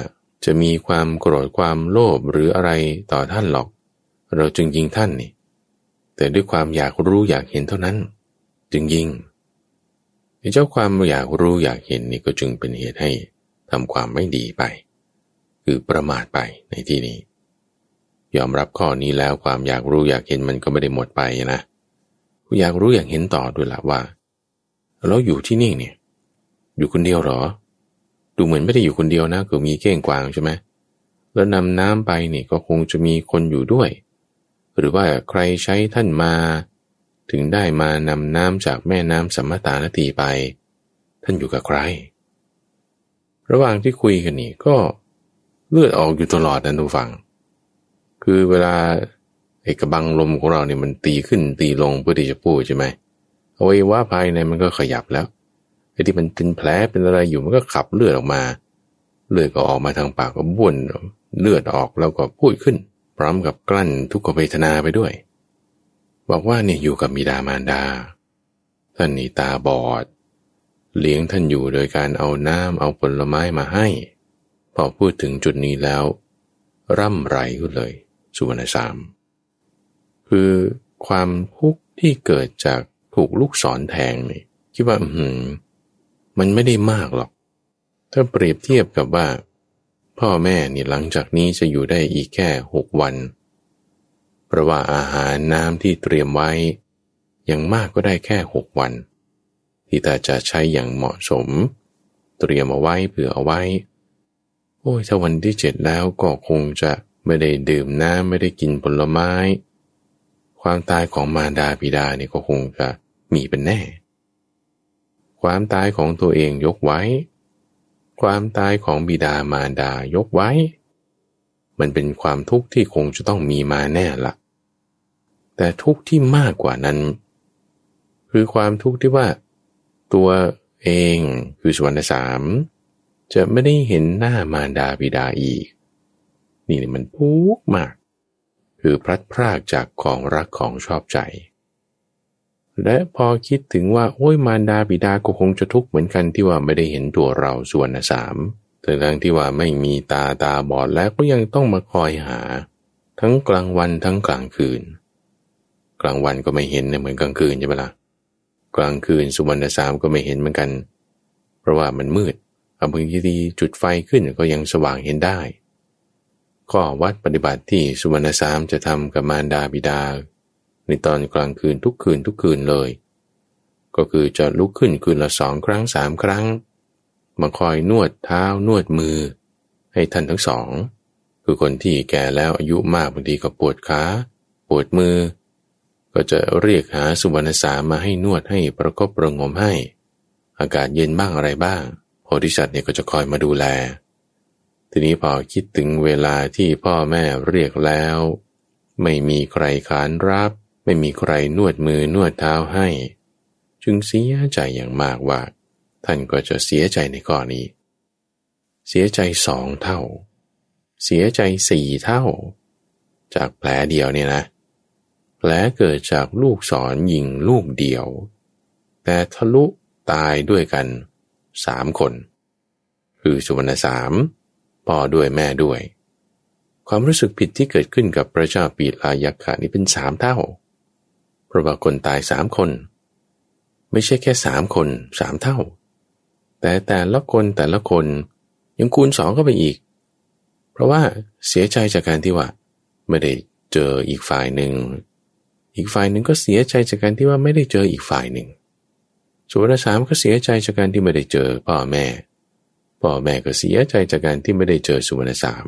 จะมีความโกรธความโลภหรืออะไรต่อท่านหรอกเราจึงยิงท่านนี่แต่ด้วยความอยากรู้อยากเห็นเท่านั้นจึงยิงเจ้าความอยากรู้อยากเห็นนี่ก็จึงเป็นเหตุให้ทำความไม่ดีไปคือประมาทไปในที่นี้ยอมรับข้อนี้แล้วความอยากรู้อยากเห็นมันก็ไม่ได้หมดไปนะอยากรู้อยากเห็นต่อด้วยละว่าเราอยู่ที่นี่เนี่ยอยู่คนเดียวหรอดูเหมือนไม่ได้อยู่คนเดียวนะคือมีเก้งกวางใช่ไหมแล้วนำน้ำไปนี่ก็คงจะมีคนอยู่ด้วยหรือว่าใครใช้ท่านมาถึงได้มานำน้ำจากแม่น้ำสัมมาตานตีไปท่านอยู่กับใครระหว่างที่คุยกันนี่ก็เลือดออกอยู่ตลอดนะทุกฝั่งคือเวลาไอ้กระบังลมของเราเนี่ยมันตีขึ้นตีลงเพื่อที่จะพูดใช่ไหมอวัยวะภายในมันก็ขยับแล้วไอ้ที่มันเป็นแผลเป็นอะไรอยู่มันก็ขับเลือดออกมาเลือดก็ออกมาทางปากก็บ้วนเลือดออกแล้วก็พูดขึ้นพร้อมกับกลั้นทุกขเวทนาไปด้วยบอกว่าเนี่ยอยู่กับบิดามารดาท่านนี่ตาบอดเลี้ยงท่านอยู่โดยการเอาน้ำเอาผลไม้มาให้พอพูดถึงจุดนี้แล้วร่ำไรขึ้นเลยสุวรรณสาม คือความทุกข์ที่เกิดจากถูกลูกศรแทงนี่คิดว่ามันไม่ได้มากหรอกถ้าเปรียบเทียบกับว่าพ่อแม่นี่หลังจากนี้จะอยู่ได้อีกแค่6 วันเพราะว่าอาหารน้ำที่เตรียมไว้ยังมากก็ได้แค่6 วันที่ตาจะใช้อย่างเหมาะสมเตรียมเอาไว้เผื่อเอาไว้โอ้ยถ้าวันที่7แล้วก็คงจะไม่ได้ดื่มน้ำไม่ได้กินผลไม้ความตายของมารดาบิดาเนี่ยก็คงจะมีเป็นแน่ความตายของตัวเองยกไว้ความตายของบิดามารดายกไว้มันเป็นความทุกข์ที่คงจะต้องมีมาแน่ละแต่ทุกข์ที่มากกว่านั้นคือความทุกข์ที่ว่าตัวเองคือสุวรรณสามจะไม่ได้เห็นหน้ามารดาบิดาอีกนี่มันทุกข์มากคือพลัดพรากจากของรักของชอบใจและพอคิดถึงว่าโอ้ยมารดาบิดาก็คงจะทุกข์เหมือนกันที่ว่าไม่ได้เห็นตัวเราสุวรรณสามทั้งที่ว่าไม่มีตาบอดแล้วก็ยังต้องมาคอยหาทั้งกลางวันทั้งกลางคืนกลางวันก็ไม่เห็นเหมือนกลางคืนใช่ไหมล่ะกลางคืนสุวรรณสามก็ไม่เห็นเหมือนกันเพราะว่ามันมืดเอาบางทีจุดไฟขึ้นก็ยังสว่างเห็นได้ข้อวัดปฏิบัติที่สุวรรณสามจะทำกับมารดาบิดาในตอนกลางคืนทุกคืนเลยก็คือจะลุกขึ้นคืนละ2 ครั้ง 3 ครั้งมาคอยนวดเท้านวดมือให้ท่านทั้งสองคือคนที่แก่แล้วอายุมากบางทีก็ปวดขาปวดมือก็จะเรียกหาสุวรรณสามมาให้นวดให้ประคบประงมให้อากาศเย็นบ้างอะไรบ้างโพธิสัตว์เนี่ยก็จะคอยมาดูแลทีนี้พอคิดถึงเวลาที่พ่อแม่เรียกแล้วไม่มีใครขานรับไม่มีใครนวดมือนวดเท้าให้จึงเสียใจอย่างมากว่าท่านก็จะเสียใจในข้อนี้เสียใจ2 เท่าเสียใจ4 เท่าจากแผลเดียวเนี่ยนะแผลเกิดจากลูกศรยิงลูกเดียวแต่ทะลุตายด้วยกัน3 คนคือสุวรรณสามพ่อด้วยแม่ด้วยความรู้สึกผิดที่เกิดขึ้นกับพระเจ้าปีลายักขะนี่เป็น3 เท่าเพราะว่าคนตาย3 คนไม่ใช่แค่3 คน3 เท่าแต่ละคนยังคูณ2เข้าไปอีกเพราะว่าเสียใจจากการที่ว่าไม่ได้เจออีกฝ่ายหนึ่งอีกฝ่ายหนึ่งก็เสียใจจากการที่ว่าไม่ได้เจออีกฝ่ายหนึ่งสุวรรณสามก็เสียใจจากการที่ไม่ได้เจอพ่อแม่ก็เสียใจจากการที่ไม่ได้เจอสุวรรณสาม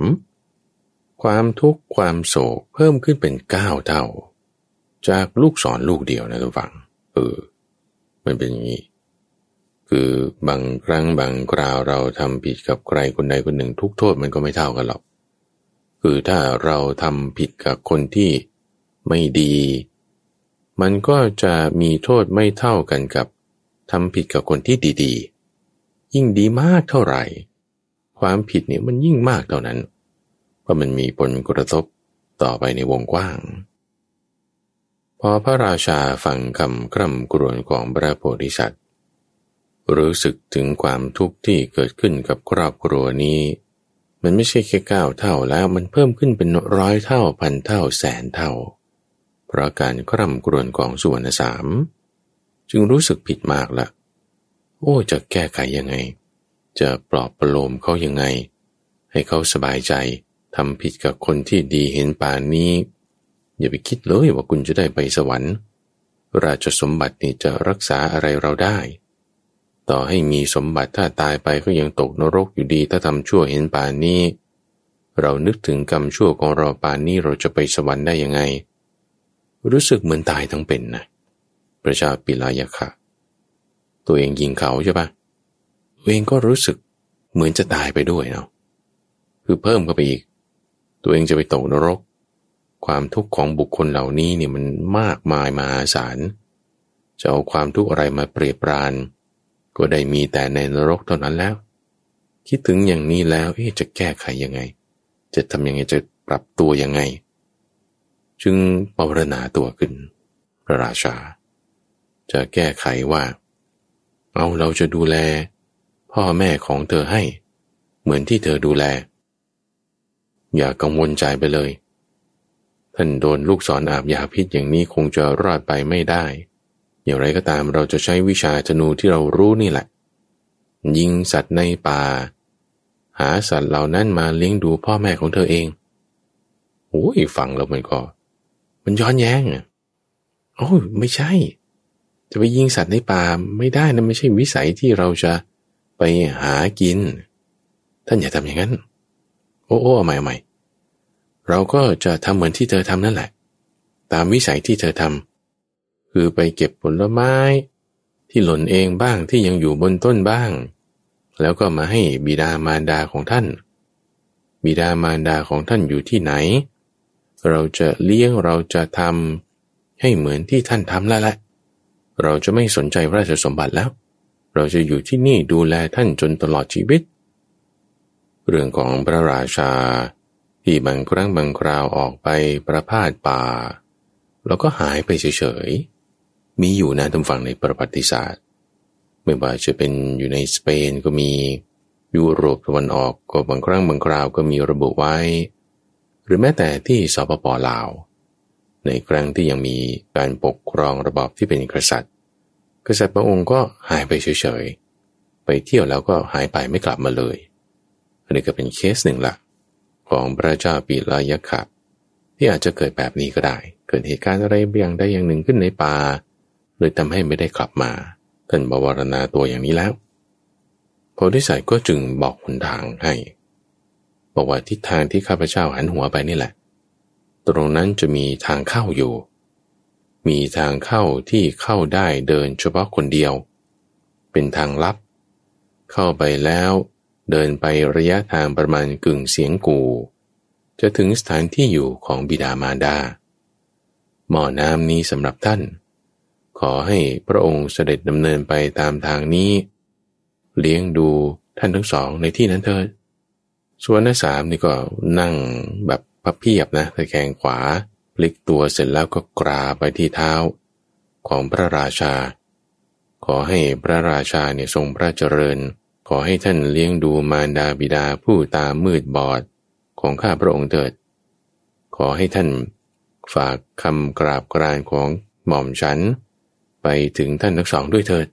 ความทุกข์ความโศกเพิ่มขึ้นเป็น9 เท่าจากลูกศรลูกเดียวนะทุกฝั่งมันเป็นอย่างนี้คือบางครั้งบางคราวเราทำผิดกับใครคนใดคนหนึ่งทุกโทษมันก็ไม่เท่ากันหรอกคือถ้าเราทำผิดกับคนที่ไม่ดีมันก็จะมีโทษไม่เท่ากันกับทำผิดกับคนที่ดีๆยิ่งดีมากเท่าไหร่ความผิดเนี่ยมันยิ่งมากเท่านั้นเพราะมันมีผลกระทบต่อไปในวงกว้างพอพระราชาฟังคำคร่ำครวญของพระโพธิสัตว์รู้สึกถึงความทุกข์ที่เกิดขึ้นกับครอบครัวนี้มันไม่ใช่แค่9 เท่าแล้วมันเพิ่มขึ้นเป็น100 เท่า1,000 เท่า1,000,000 เท่าเพราะการคร่ำครวญของสุวรรณสามจึงรู้สึกผิดมากละโอ้จะแก้ไขยังไงจะปลอบประโลมเขายังไงให้เขาสบายใจทำผิดกับคนที่ดีเห็นป่านนี้อย่าไปคิดเลยว่าคุณจะได้ไปสวรรค์ราชสมบัตินี่จะรักษาอะไรเราได้ต่อให้มีสมบัติถ้าตายไปก็ยังตกนรกอยู่ดีถ้าทำชั่วเห็นป่านนี้เรานึกถึงกรรมชั่วของเราป่านนี้เราจะไปสวรรค์ได้ยังไงรู้สึกเหมือนตายทั้งเป็นนะพระเจ้าปิลายักขะตัวเองยิงเขาใช่ปะตัวเองก็รู้สึกเหมือนจะตายไปด้วยเนาะคือเพิ่มเข้าไปอีกตัวเองจะไปตกนรกความทุกข์ของบุคคลเหล่านี้เนี่ยมันมากมายมหาศาลจะเอาความทุกข์อะไรมาเปรียบปรานก็ได้มีแต่ในนรกเท่านั้นแล้วคิดถึงอย่างนี้แล้วจะแก้ไขยังไงจะทำยังไงจะปรับตัวยังไงจึงภาวนาตัวขึ้นพระราชาจะแก้ไขว่าเอาเราจะดูแลพ่อแม่ของเธอให้เหมือนที่เธอดูแลอย่ากังวลใจไปเลย ท่านโดนลูกศรอาบยาพิษอย่างนี้คงจะรอดไปไม่ได้อย่างไรก็ตามเราจะใช้วิชาธนูที่เรารู้นี่แหละยิงสัตว์ในป่าหาสัตว์เหล่านั้นมาเลี้ยงดูพ่อแม่ของเธอเองโอ้ยฟังแล้วมันย้อนแย้งอ่ะโอ้ยไม่ใช่จะไปยิงสัตว์ในป่าไม่ได้นะไม่ใช่วิสัยที่เราจะไปหากินท่านอย่าทำอย่างนั้นโอ้ใหม่ๆเราก็จะทำเหมือนที่เธอทำนั่นแหละตามวิสัยที่เธอทำคือไปเก็บผลไม้ที่หล่นเองบ้างที่ยังอยู่บนต้นบ้างแล้วก็มาให้บิดามารดาของท่านบิดามารดาของท่านอยู่ที่ไหนเราจะเลี้ยงเราจะทำให้เหมือนที่ท่านทำแล้วแหละเราจะไม่สนใจราชสมบัติแล้วเราจะอยู่ที่นี่ดูแลท่านจนตลอดชีวิตเรื่องของพระราชาที่บางครั้งบางคราวออกไปประพาสป่าแล้วก็หายไปเฉยๆมีอยู่นะท่านฟังในประวัติศาสตร์ไม่ว่าจะเป็นอยู่ในสเปนก็มียุโรปตะวันออกก็บางครั้งบางคราวก็มีระบุไว้หรือแม้แต่ที่สปป.ลาวในครั้งที่ยังมีการปกครองระบอบที่เป็นกษัตริย์พระองค์ก็หายไปเฉยๆไปเที่ยวแล้วก็หายไปไม่กลับมาเลยอันนี้ก็เป็นเคสหนึ่งละของพระเจ้าปีลายขะที่อาจจะเกิดแบบนี้ก็ได้เกิดเหตุการณ์อะไรอย่างใดอย่างหนึ่งขึ้นในป่าเลยทำให้ไม่ได้กลับมาท่านบวรณาตัวอย่างนี้แล้วโพธิสัตว์ก็จึงบอกหนทางให้บอกว่าทิศทางที่ข้าพเจ้าหันหัวไปนี่แหละตรงนั้นจะมีทางเข้าอยู่มีทางเข้าที่เข้าได้เดินเฉพาะคนเดียวเป็นทางลับเข้าไปแล้วเดินไประยะทางประมาณกึ่งเสียงกูจะถึงสถานที่อยู่ของบิดามารดาหม้อน้ำนี้สำหรับท่านขอให้พระองค์เสด็จดำเนินไปตามทางนี้เลี้ยงดูท่านทั้งสองในที่นั้นเถิดส่วนที่สามนี่ก็นั่งแบบพับเพียบนะตะแคงขวาพลิกตัวเสร็จแล้วก็กราบไปที่เท้าของพระราชาขอให้พระราชาเนี่ยทรงพระเจริญขอให้ท่านเลี้ยงดูมารดาบิดาผู้ตามืดบอดของข้าพระองค์เถิดขอให้ท่านฝากคำกราบกรานของหม่อมฉันไปถึงท่านทั้งสองด้วยเถิด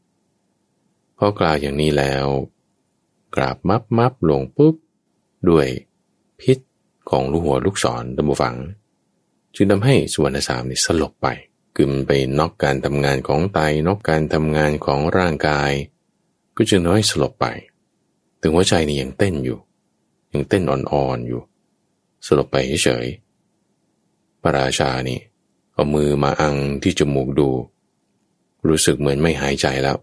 พอกล่าวอย่างนี้แล้วกราบมับลงปุ๊บด้วยพิษของลูกหัวลูกศรดับฝังจึงทำให้สุวรรณสามนี่สลบไปกึมไปนอกการทำงานของไตนอกการทำงานของร่างกายก็จึงน้อยสลบไปถึงหัวใจนี่ยังเต้นอยู่ยังเต้นอ่อนอยู่สลบไปเฉยๆพระราชานี่เอามือมาอังที่จมูกดูรู้สึกเหมือนไม่หายใจแล้ว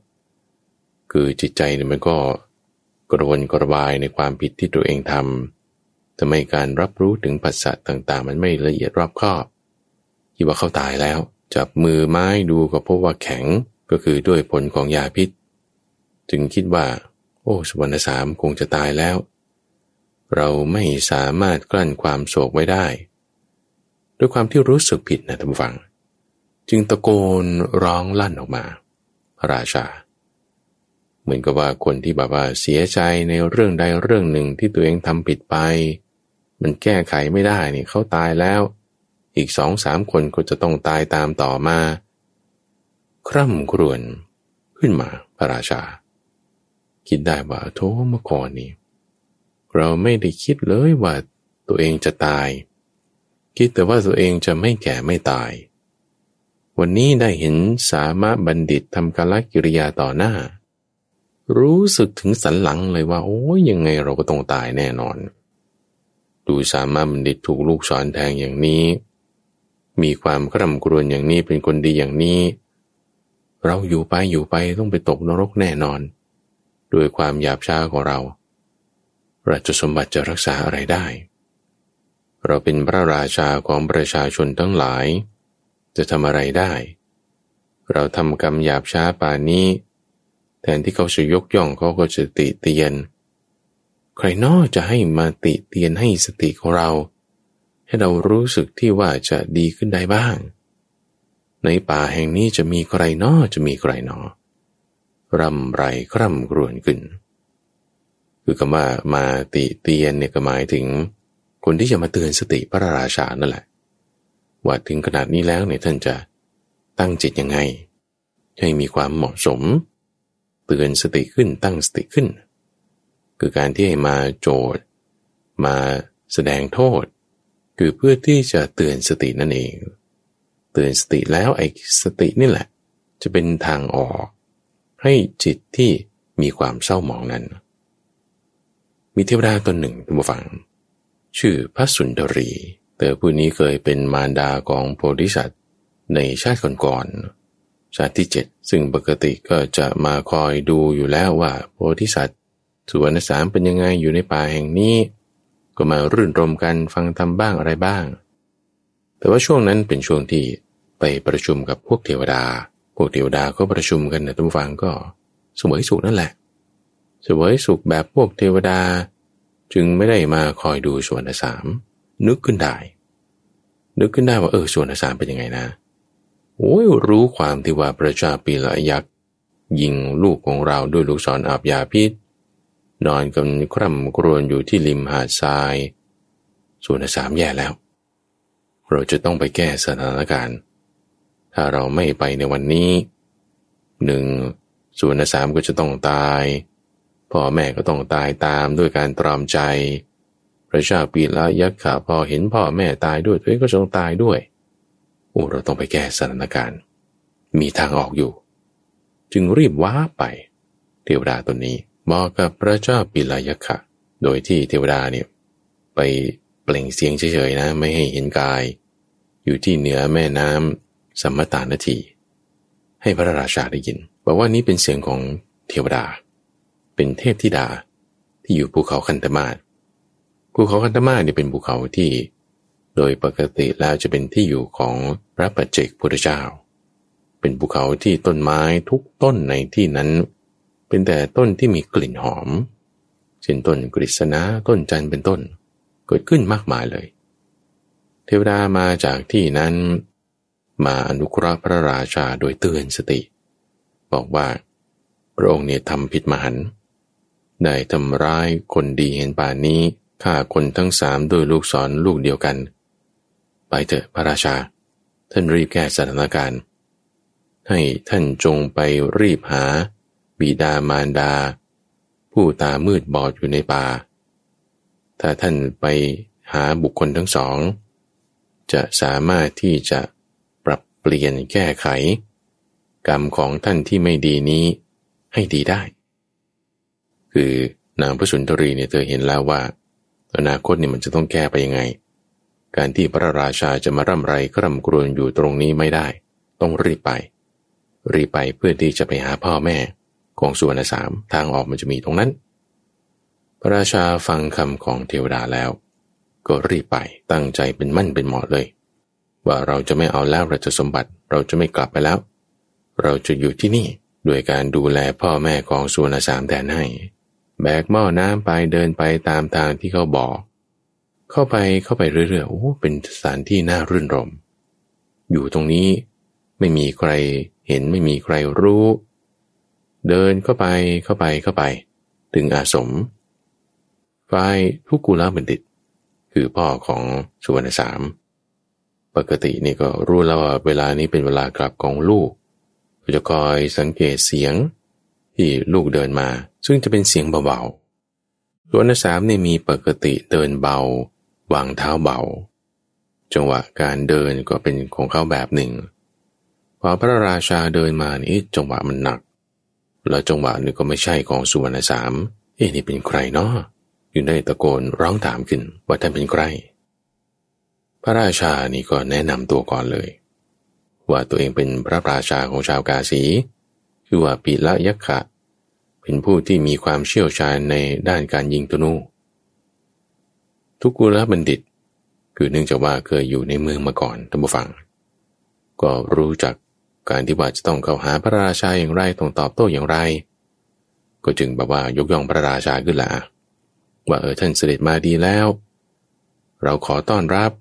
คือจิตใจเนี่ยมันก็กระวนกระวายในความผิดที่ตัวเองทำทำให้การรับรู้ถึงผัสสะต่างๆมันไม่ละเอียดรอบคอบคิดว่าเขาตายแล้วจับมือไม้ดูก็พบว่าแข็งก็คือด้วยผลของยาพิษจึงคิดว่าโอ้สุวรรณสามคงจะตายแล้วเราไม่สามารถกลั้นความโศกไว้ได้ด้วยความที่รู้สึกผิดนะท่านผู้ฟังจึงตะโกนร้องลั่นออกมาพระราชาเหมือนกับว่าคนที่แบบว่าเสียใจในเรื่องใดเรื่องหนึ่งที่ตัวเองทำผิดไปมันแก้ไขไม่ได้นี่เขาตายแล้วอีก 2-3 คนก็จะต้องตายตามต่อมาคร่ำครวญขึ้นมาพระราชาคิดได้ว่าโธ่เมื่อก่อนนี้เราไม่ได้คิดเลยว่าตัวเองจะตายคิดแต่ว่าตัวเองจะไม่แก่ไม่ตายวันนี้ได้เห็นสามะบัณฑิตทำกาลกิริยาต่อหน้ารู้สึกถึงสันหลังเลยว่าโอ้ยยังไงเราก็ต้องตายแน่นอนดูสามะบัณฑิตถูกลูกศรแทงอย่างนี้มีความคร่ำครวญอย่างนี้เป็นคนดีอย่างนี้เราอยู่ไปต้องไปตกนรกแน่นอนด้วยความหยาบช้าของเราราชสมบัติจะรักษาอะไรได้เราเป็นพระราชาของประชาชนทั้งหลายจะทำอะไรได้เราทำกรรมหยาบช้าป่านนี้แทนที่เขาจะยกย่องเขาก็จะติเตียนใครนอกจะให้มาติเตียนให้สติของเราให้เรารู้สึกที่ว่าจะดีขึ้นได้บ้างในป่าแห่งนี้จะมีใครนอกร่ำไรคร่ำครวญขึ้นคือคำว่ามาติเตียนเนี่ยก็หมายถึงคนที่จะมาเตือนสติพระราชานั่นแหละ ว่าถึงขนาดนี้แล้วเนี่ยท่านจะตั้งจิตยังไงให้มีความเหมาะสมเตือนสติขึ้นตั้งสติขึ้นคือการที่ให้มาโจทย์มาแสดงโทษคือเพื่อที่จะเตือนสตินั่นเองเตือนสติแล้วไอ้สตินี่แหละจะเป็นทางออกให้จิตที่มีความเศร้าหมองนั้นมีเทวดาตนหนึ่งท่านผู้ฟังชื่อพระสุนทรีเธอผู้นี้เคยเป็นมารดาของโพธิสัตว์ในชาติก่อนๆชาติที่7ซึ่งปกติก็จะมาคอยดูอยู่แล้วว่าโพธิสัตว์สุวรรณสามเป็นยังไงอยู่ในป่าแห่งนี้ก็มารื่นรมกันฟังธรรมบ้างอะไรบ้างแต่ว่าช่วงนั้นเป็นช่วงที่ไปประชุมกับพวกเทวดาก็ประชุมกันนะท่านผู้ฟังก็เสวยสุขนั่นแหละเสวยสุขแบบพวกเทวดาจึงไม่ได้มาคอยดูสุวรรณสามนึกขึ้นได้ว่าสุวรรณสามเป็นยังไงนะโอ้ยรู้ความที่ว่าพระเจ้าปีละยักษ์ยิงลูกของเราด้วยลูกศรอาบยาพิษนอนกันคร่ำครวญอยู่ที่ริมหาดทรายสุวรรณสามแย่แล้วเราจะต้องไปแก้สถานการณ์ถ้าเราไม่ไปในวันนี้1สุวรรณสามก็จะต้องตายพ่อแม่ก็ต้องตายตามด้วยการตรอมใจพระเจ้าปีละยักษ์พอเห็นพ่อแม่ตายด้วยตัวเองก็ต้องตายด้วยเราต้องไปแก้สถานการณ์มีทางออกอยู่จึงรีบว้าไปเทวดาตนนี้บอกกับพระเจ้าปีละยักษ์โดยที่เทวดาเนี่ยไปเปล่งเสียงเฉยๆนะไม่ให้เห็นกายอยู่ที่เหนือแม่น้ำสัมมตานาทีให้พระราชาได้ยินบอกว่านี้เป็นเสียงของเทวดาเป็นเทพธิดาที่อยู่ภูเขาคันธมาศภูเขาคันธมาศเนี่ยเป็นภูเขาที่โดยปกติแล้วจะเป็นที่อยู่ของพระปัจเจกพุทธเจ้าเป็นภูเขาที่ต้นไม้ทุกต้นในที่นั้นเป็นแต่ต้นที่มีกลิ่นหอมเช่นต้นกฤษณะต้นจันเป็นต้นเกิดขึ้นมากมายเลยเทวดามาจากที่นั้นมาอนุเคราะห์พระราชาโดยเตือนสติบอกว่าพระองค์เนี่ยทำผิดมหันต์ได้ทำร้ายคนดีเห็นป่านนี้ฆ่าคนทั้ง3ด้วยลูกศรลูกเดียวกันไปเถอะพระราชาท่านรีบแก้สถานการณ์ให้ท่านจงไปรีบหาบิดามารดาผู้ตามืดบอดอยู่ในป่าถ้าท่านไปหาบุคคลทั้งสองจะสามารถที่จะปรับเปลี่ยนแก้ไขกรรมของท่านที่ไม่ดีนี้ให้ดีได้คือนางพระสุนทรีเนี่ยเธอเห็นแล้วว่าอนาคตเนี่ยมันจะต้องแก้ไปยังไงการที่พระราชาจะมาร่ำไรคร่ำครวญอยู่ตรงนี้ไม่ได้ต้องรีบไปเพื่อที่จะไปหาพ่อแม่ของสุวรรณสามทางออกมันจะมีตรงนั้นพระราชาฟังคำของเทวดาแล้วก็รีบไปตั้งใจเป็นมั่นเป็นเหมาะเลยว่าเราจะไม่เอาแล้วราชสมบัติเราจะไม่กลับไปแล้วเราจะอยู่ที่นี่ด้วยการดูแลพ่อแม่ของสุวรรณสามแทนให้แบกหม้อน้ำไปเดินไปตามทางที่เขาบอกเข้าไปเรื่อยๆเป็นสถานที่น่ารื่นรมอยู่ตรงนี้ไม่มีใครเห็นไม่มีใครรู้เดินเข้าไปถึงอาสมฝ่ายทุกุลบัณฑิตคือพ่อของสุวรรณสามปกตินี่ก็รู้แล้วว่าเวลานี้เป็นเวลากลับของลูกก็จะคอยสังเกตเสียงที่ลูกเดินมาซึ่งจะเป็นเสียงเบาๆสุวรรณสามนี่มีปกติเดินเบาวางเท้าเบาจังหวะการเดินก็เป็นของเขาแบบหนึ่งพอพระราชาเดินมานี่จังหวะมันหนักแล้วจังหวะนี้ก็ไม่ใช่ของสุวรรณสามนี่เป็นใครเนาะจึงได้ตะโกนร้องถามขึ้นว่าท่านเป็นใครพระราชานี่ก็แนะนำตัวก่อนเลยว่าตัวเองเป็นพระราชาของชาวกาสีชื่อว่าปีละยักษ์เป็นผู้ที่มีความเชี่ยวชาญในด้านการยิงธนูทุกุลบัณฑิตคือเนื่องจากว่าเคยอยู่ในเมืองมาก่อนท่านผู้ฟังก็รู้จักการที่ว่าจะต้องเข้าหาพระราชาอย่างไรต้องตอบโต้อย่างไรก็จึงแบบว่ายกย่องพระราชาขึ้นละว่าท่านเสด็จมาดีแล้วเราขอต้อนรับ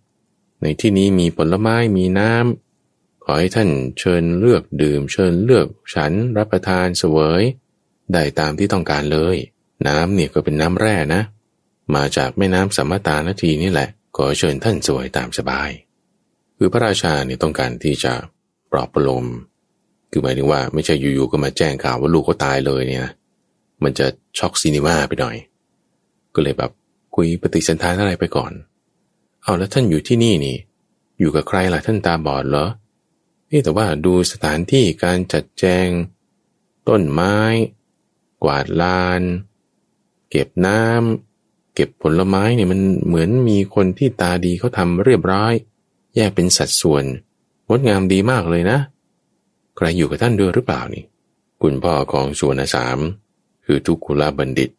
ในที่นี้มีผลไม้มีน้ำขอให้ท่านเชิญเลือกดื่มเชิญเลือกฉันรับประทานเสวยได้ตามที่ต้องการเลยน้ำเนี่ยก็เป็นน้ำแร่นะมาจากแม่น้ำสัมมตานาทีนี่แหละขอเชิญท่านเสวยตามสบาย คือพระราชาเนี่ยต้องการที่จะปลอบประโลมคือหมายถึงว่าไม่ใช่อยู่ๆก็มาแจ้งข่าวว่าลูกเขาตายเลยเนี่ยมันจะช็อกซีนีมาไปหน่อยก็เลยแบบคุยปฏิสันทานอะไรไปก่อนเอาแล้วท่านอยู่ที่นี่นี่อยู่กับใครล่ะท่านตาบอดเหรอนี่แต่ว่าดูสถานที่การจัดแจงต้นไม้กวาดลานเก็บน้ำเก็บผลไม้เนี่ยมันเหมือนมีคนที่ตาดีเขาทำเรียบร้อยแยกเป็นสัดส่วนงดงามดีมากเลยนะใครอยู่กับท่านด้วยหรือเปล่านี่คุณพ่อของสุวรรณสามคือทุกขุลบัณฑิต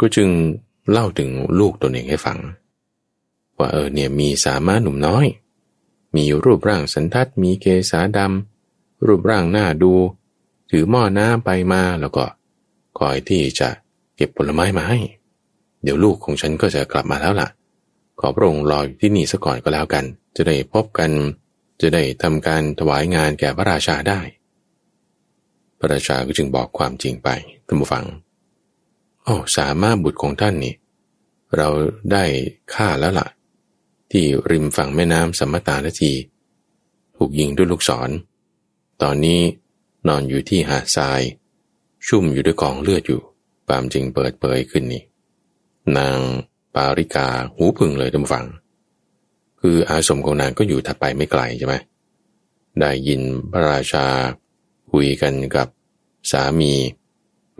ก็จึงเล่าถึงลูกตนเองให้ฟังว่าเนี่ยมีสามะหนุ่มน้อยมีรูปร่างสันทัดมีเกศาดำรูปร่างหน้าดูถือหม้อน้ำไปมาแล้วก็คอยที่จะเก็บผลไม้มาให้เดี๋ยวลูกของฉันก็จะกลับมาแล้วล่ะขอพระองค์รออยู่ที่นี่ซะก่อนก็แล้วกันจะได้พบกันจะได้ทำการถวายงานแก่พระราชาได้พระราชาก็จึงบอกความจริงไปท่านผู้ฟังสามารถบุตรของท่านนี่เราได้ฆ่าแล้วล่ะที่ริมฝั่งแม่น้ำสัมมตาลทีถูกยิงด้วยลูกศรตอนนี้นอนอยู่ที่หาดทรายชุ่มอยู่ด้วยกองเลือดอยู่ความจริงเปิดเผยขึ้นนี่นางปาริกาหูผึ่งเลยท่านผู้ฟังคืออาสมของนางก็อยู่ถัดไปไม่ไกลใช่ไหมได้ยินพระราชาคุยกันกับสามี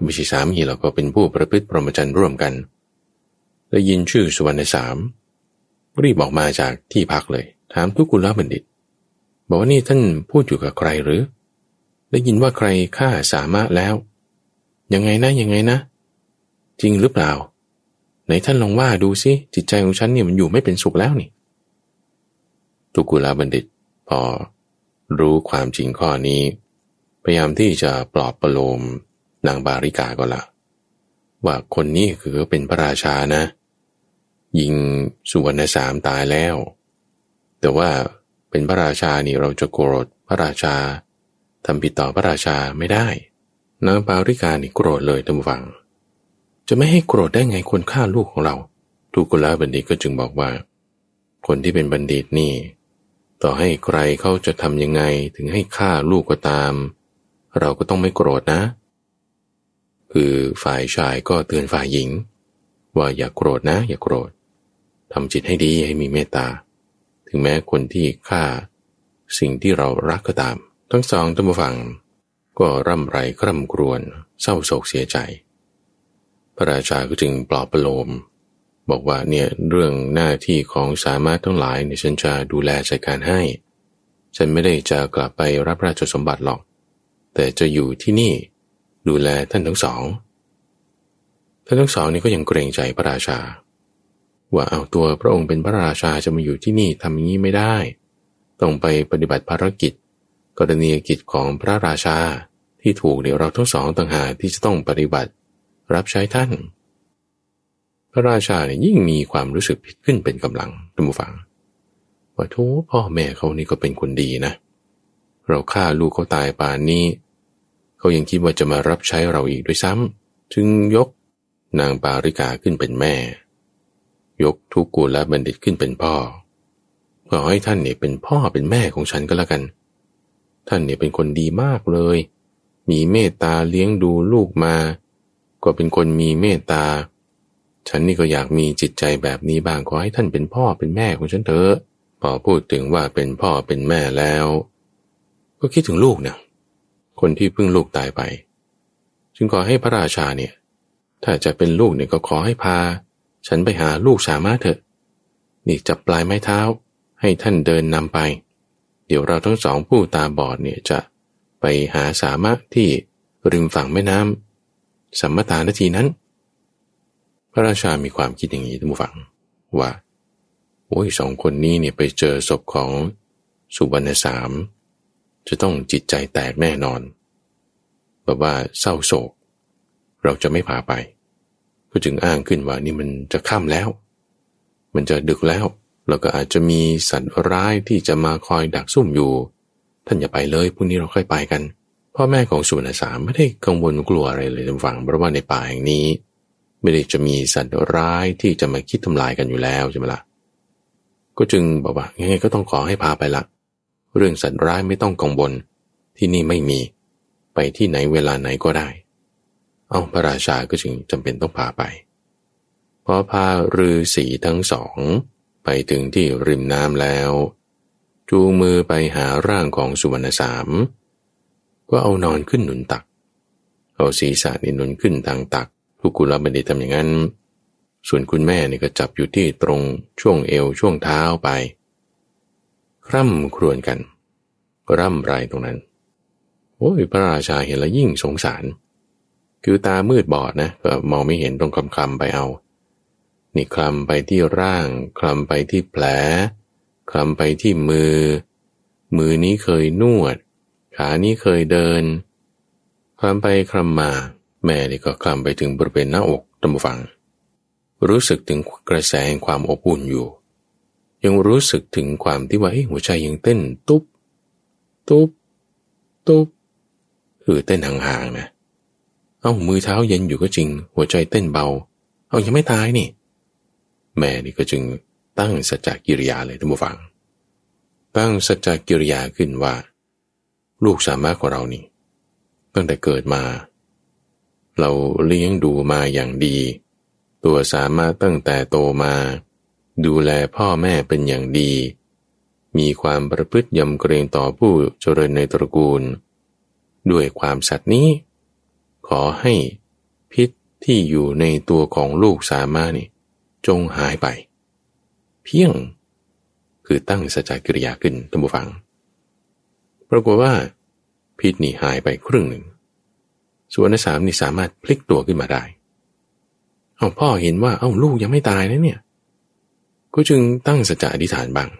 ไม่ใช่สามีหรอกก็เป็นผู้ประพฤติพรหมจรรย์ร่วมกันได้ยินชื่อสุวรรณสามรีบออกมาจากที่พักเลยถามทุกกุลบัณฑิตบอกว่านี่ท่านพูดอยู่กับใครหรือได้ยินว่าใครฆ่าสามะแล้วยังไงนะจริงหรือเปล่าไหนท่านลองว่าดูสิจิตใจของฉันเนี่ยมันอยู่ไม่เป็นสุขแล้วนี่ทุกกุลบัณฑิตพอรู้ความจริงข้อนี้พยายามที่จะปลอบประโลมนางบาริกาก็ละว่าคนนี้คือเป็นพระราชานะยิงสุวรรณสามตายแล้วแต่ว่าเป็นพระราชานี่เราจะโกรธพระราชาทำผิดต่อพระราชาไม่ได้นางปาริกานี่โกรธเลยท่านผู้ฟังจะไม่ให้โกรธได้ไงคนฆ่าลูกของเราทุกกุลบัณฑิตก็จึงบอกว่าคนที่เป็นบัณฑิตนี่ต่อให้ใครเขาจะทำยังไงถึงให้ฆ่าลูกก็ตามเราก็ต้องไม่โกรธนะคือฝ่ายชายก็เตือนฝ่ายหญิงว่าอย่าโกรธนะอย่าโกรธทำจิตให้ดีให้มีเมตตาถึงแม้คนที่ฆ่าสิ่งที่เรารักก็ตามทั้งสองท่านผู้ฟังก็ร่ำไรคร่ำครวญเศร้าโศกเสียใจพระราชาก็จึงปลอบประโลมบอกว่าเนี่ยเรื่องหน้าที่ของสามารถทั้งหลายเนี่ยฉันจะดูแลจัดการให้ฉันไม่ได้จะกลับไปรับราชสมบัติหรอกแต่จะอยู่ที่นี่ดูแลท่านทั้งสองนี่ก็ยังเกรงใจพระราชาว่าเอาตัวพระองค์เป็นพระราชาจะมาอยู่ที่นี่ทำอย่างนี้ไม่ได้ต้องไปปฏิบัติภารกิจกรณียกิจของพระราชาที่ถูกเดี๋ยวเราทั้งสองต่างหากที่จะต้องปฏิบัติรับใช้ท่านพระราชาเนี่ยยิ่งมีความรู้สึกผิดขึ้นเป็นกำลังท่านผู้ฟังว่าโธ่พ่อแม่เขานี่ก็เป็นคนดีนะเราฆ่าลูกเขาตายป่านนี้เขายังคิดว่าจะมารับใช้เราอีกด้วยซ้ำจึงยกนางปาริกาขึ้นเป็นแม่ยกทุกกุลบัณฑิตขึ้นเป็นพ่อขอให้ท่านเนี่ยเป็นพ่อเป็นแม่ของฉันก็แล้วกันท่านเนี่ยเป็นคนดีมากเลยมีเมตตาเลี้ยงดูลูกมาก็เป็นคนมีเมตตาฉันนี่ก็อยากมีจิตใจแบบนี้บ้างขอให้ท่านเป็นพ่อเป็นแม่ของฉันเถอะพอพูดถึงว่าเป็นพ่อเป็นแม่แล้วก็คิดถึงลูกนะคนที่เพิ่งลูกตายไปจึงขอให้พระราชาเนี่ยถ้าจะเป็นลูกเนี่ยก็ขอให้พาฉันไปหาลูกสามารถเถอะนี่จับปลายไม้เท้าให้ท่านเดินนำไปเดี๋ยวเราทั้งสองผู้ตาบอดเนี่ยจะไปหาสามารถที่ริมฝั่งแม่น้ำสัมมตานาทีนั้นพระราชามีความคิดอย่างนี้ท่านผู้ฟังว่าโอ้ยสองคนนี้เนี่ยไปเจอศพของสุวรรณสามจะต้องจิตใจแตกแน่นอนแบบว่าเศร้าโศกเราจะไม่พาไปก็จึงอ้างขึ้นว่านี่มันจะค่ำแล้วมันจะดึกแล้วเราก็อาจจะมีสัตว์ร้ายที่จะมาคอยดักซุ่มอยู่ท่านอย่าไปเลยพรุ่งนี้เราค่อยไปกันพ่อแม่ของสุวรรณสามไม่ได้กังวลกลัวอะไรเลยท่านผู้ฟังเพราะว่าในป่าแห่งนี้ไม่ได้จะมีสัตว์ร้ายที่จะมาคิดทำลายกันอยู่แล้วใช่ไหมล่ะ ก็จึงบอกว่ายังไงก็ต้องขอให้พาไปละเรื่องสัตว์ร้ายไม่ต้องกังวลที่นี่ไม่มีไปที่ไหนเวลาไหนก็ได้เอาพระราชาก็จึงจำเป็นต้องพาไปพอพาฤาษีทั้งสองไปถึงที่ริมน้ำแล้วจูงมือไปหาร่างของสุวรรณสามก็เอานอนขึ้นหนุนตักเอาศีรษะนี่หนุนขึ้นทางตักทุกกุลบัณฑิตทำอย่างนั้นส่วนคุณแม่นี่ก็จับอยู่ที่ตรงช่วงเอวช่วงเท้าไปคร่ำครวญกันร่ำไรตรงนั้นโอ้ยพระราชาเห็นแล้วยิ่งสงสารคือตามืดบอดนะก็มองไม่เห็นตรงคลำๆไปเอานี่คลำไปที่ร่างคลำไปที่แผลคลำไปที่มือนี้เคยนวดขานี้เคยเดินคลำไปคลำมาแม่นี่ก็คลำไปถึงบริเวณหน้าอกตำฝังรู้สึกถึงกระแสแห่งความอบอุ่นอยู่ยังรู้สึกถึงความที่ว่าหัวใจยังเต้นตุ๊บตุ๊บตุ๊บคือเต้นห่างๆนะเอ้ามือเท้าเย็นอยู่ก็จริงหัวใจเต้นเบาเอายังไม่ตายนี่แม่นี่ก็จึงตั้งสัจจกิริยาเลยท่านผู้ฟังตั้งสัจจกิริยาขึ้นว่าลูกสามารถของเรานี่ตั้งแต่เกิดมาเราเลี้ยงดูมาอย่างดีตัวสามารถตั้งแต่โตมาดูแลพ่อแม่เป็นอย่างดีมีความประพฤติยำเกรงต่อผู้เจริญในตระกูลด้วยความสัตย์นี้ขอให้พิษที่อยู่ในตัวของลูกสามารถนี่จงหายไปเพียงคือตั้งสัจจกิริยาขึ้นท่านผู้ฟังปรากฏว่าพิษนี่หายไปครึ่งหนึ่งส่วนสามนี่สามารถพลิกตัวขึ้นมาได้เอาพ่อเห็นว่าเอ้าลูกยังไม่ตายนะเนี่ยก็จึงตั้งสัจจะอธิษฐานบ้าง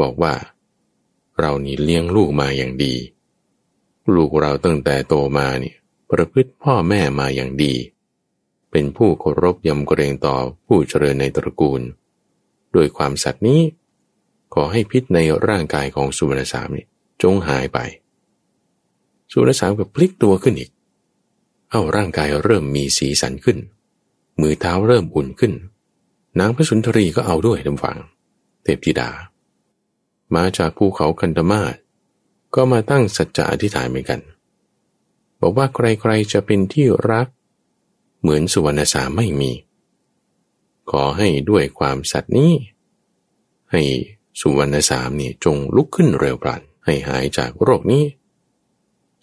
บอกว่าเรานี่เลี้ยงลูกมาอย่างดีลูกเราตั้งแต่โตมาเนี่ยประพฤติพ่อแม่มาอย่างดีเป็นผู้เคารพยำเกรงต่อผู้เจริญในตระกูลโดยความสัตย์นี้ขอให้พิษในร่างกายของสุวรรณสามนี่จงหายไปสุวรรณสามก็พลิกตัวขึ้นอีกเอ้าร่างกายเริ่มมีสีสันขึ้นมือเท้าเริ่มอุ่นขึ้นนางพระสุนทรีก็เอาด้วยท่านฟังเทพธิดามาจากภูเขาคันธมาศก็มาตั้งสัจจะอธิษฐานเหมือนกันบอกว่าใครๆจะเป็นที่รักเหมือนสุวรรณสามไม่มีขอให้ด้วยความสัตย์นี้ให้สุวรรณสามนี่จงลุกขึ้นเร็วพลันให้หายจากโรคนี้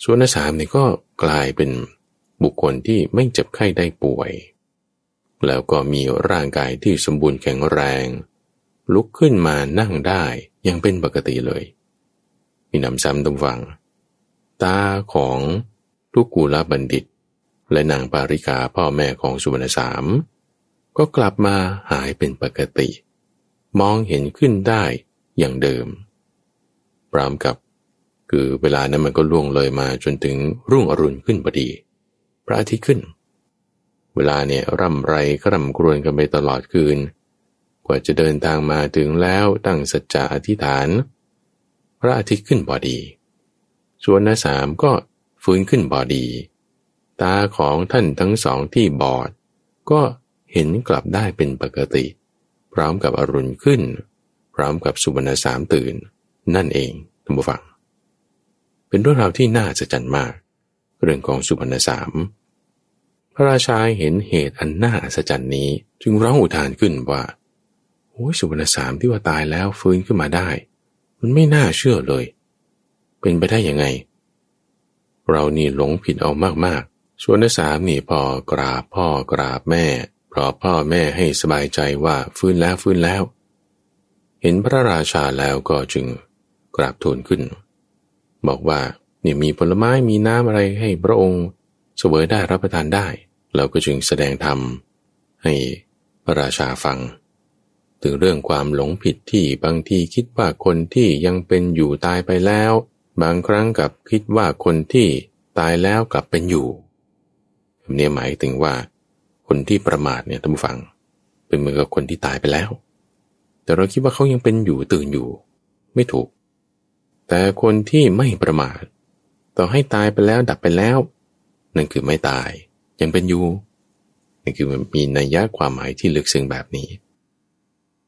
สุวรรณสามนี่ก็กลายเป็นบุคคลที่ไม่เจ็บไข้ได้ป่วยแล้วก็มีร่างกายที่สมบูรณ์แข็งแรงลุกขึ้นมานั่งได้ยังเป็นปกติเลยมีน้ำซ้ำตำฝังตาของทุกกุลบัณฑิตและนางปาริกาพ่อแม่ของสุวรรณสามก็กลับมาหายเป็นปกติมองเห็นขึ้นได้อย่างเดิมพร้อมกับคือเวลานั้นมันก็ล่วงเลยมาจนถึงรุ่งอรุณขึ้นพอดีพระอาทิตย์ขึ้นเวลาเนี่ยร่ำไรกร่ำกรวนกันไปตลอดคืนกว่าจะเดินทางมาถึงแล้วตั้งสัจจะอธิษฐานพระอาทิตย์ขึ้นพอดีสุวรรณสามก็ฟื้นขึ้นพอดีตาของท่านทั้งสองที่บอดก็เห็นกลับได้เป็นปกติพร้อมกับอรุณขึ้นพร้อมกับสุวรรณสามตื่นนั่นเองท่านผู้ฟังเป็นเรื่องราวที่น่าสะใจมากเรื่องของสุวรรณสามพระราชาเห็นเหตุอันน่าอัศจรรย์นี้จึงร้องอุทานขึ้นว่าโอ้ยสุวรรณสามที่ว่าตายแล้วฟื้นขึ้นมาได้มันไม่น่าเชื่อเลยเป็นไปได้ยังไงเรานี่หลงผิดเอามากๆสุวรรณสามนี่พอกราบพ่อกราบแม่เพราะพ่อแม่ให้สบายใจว่าฟื้นแล้วเห็นพระราชาแล้วก็จึงกราบทูลขึ้นบอกว่านี่มีผลไม้มีน้ำอะไรให้พระองค์เสวยได้รับประทานได้เราก็จึงแสดงธรรมให้พระราชาฟังถึงเรื่องความหลงผิดที่บางทีคิดว่าคนที่ยังเป็นอยู่ตายไปแล้วบางครั้งกับคิดว่าคนที่ตายแล้วกลับเป็นอยู่นี่หมายถึงว่าคนที่ประมาทเนี่ยท่านผู้ฟังเป็นเหมือนกับคนที่ตายไปแล้วแต่เราคิดว่าเขายังเป็นอยู่ตื่นอยู่ไม่ถูกแต่คนที่ไม่ประมาทต่อให้ตายไปแล้วดับไปแล้วนั่นคือไม่ตายยังเป็นอยู่นั่นคือมีนัยยะความหมายที่ลึกซึ้งแบบนี้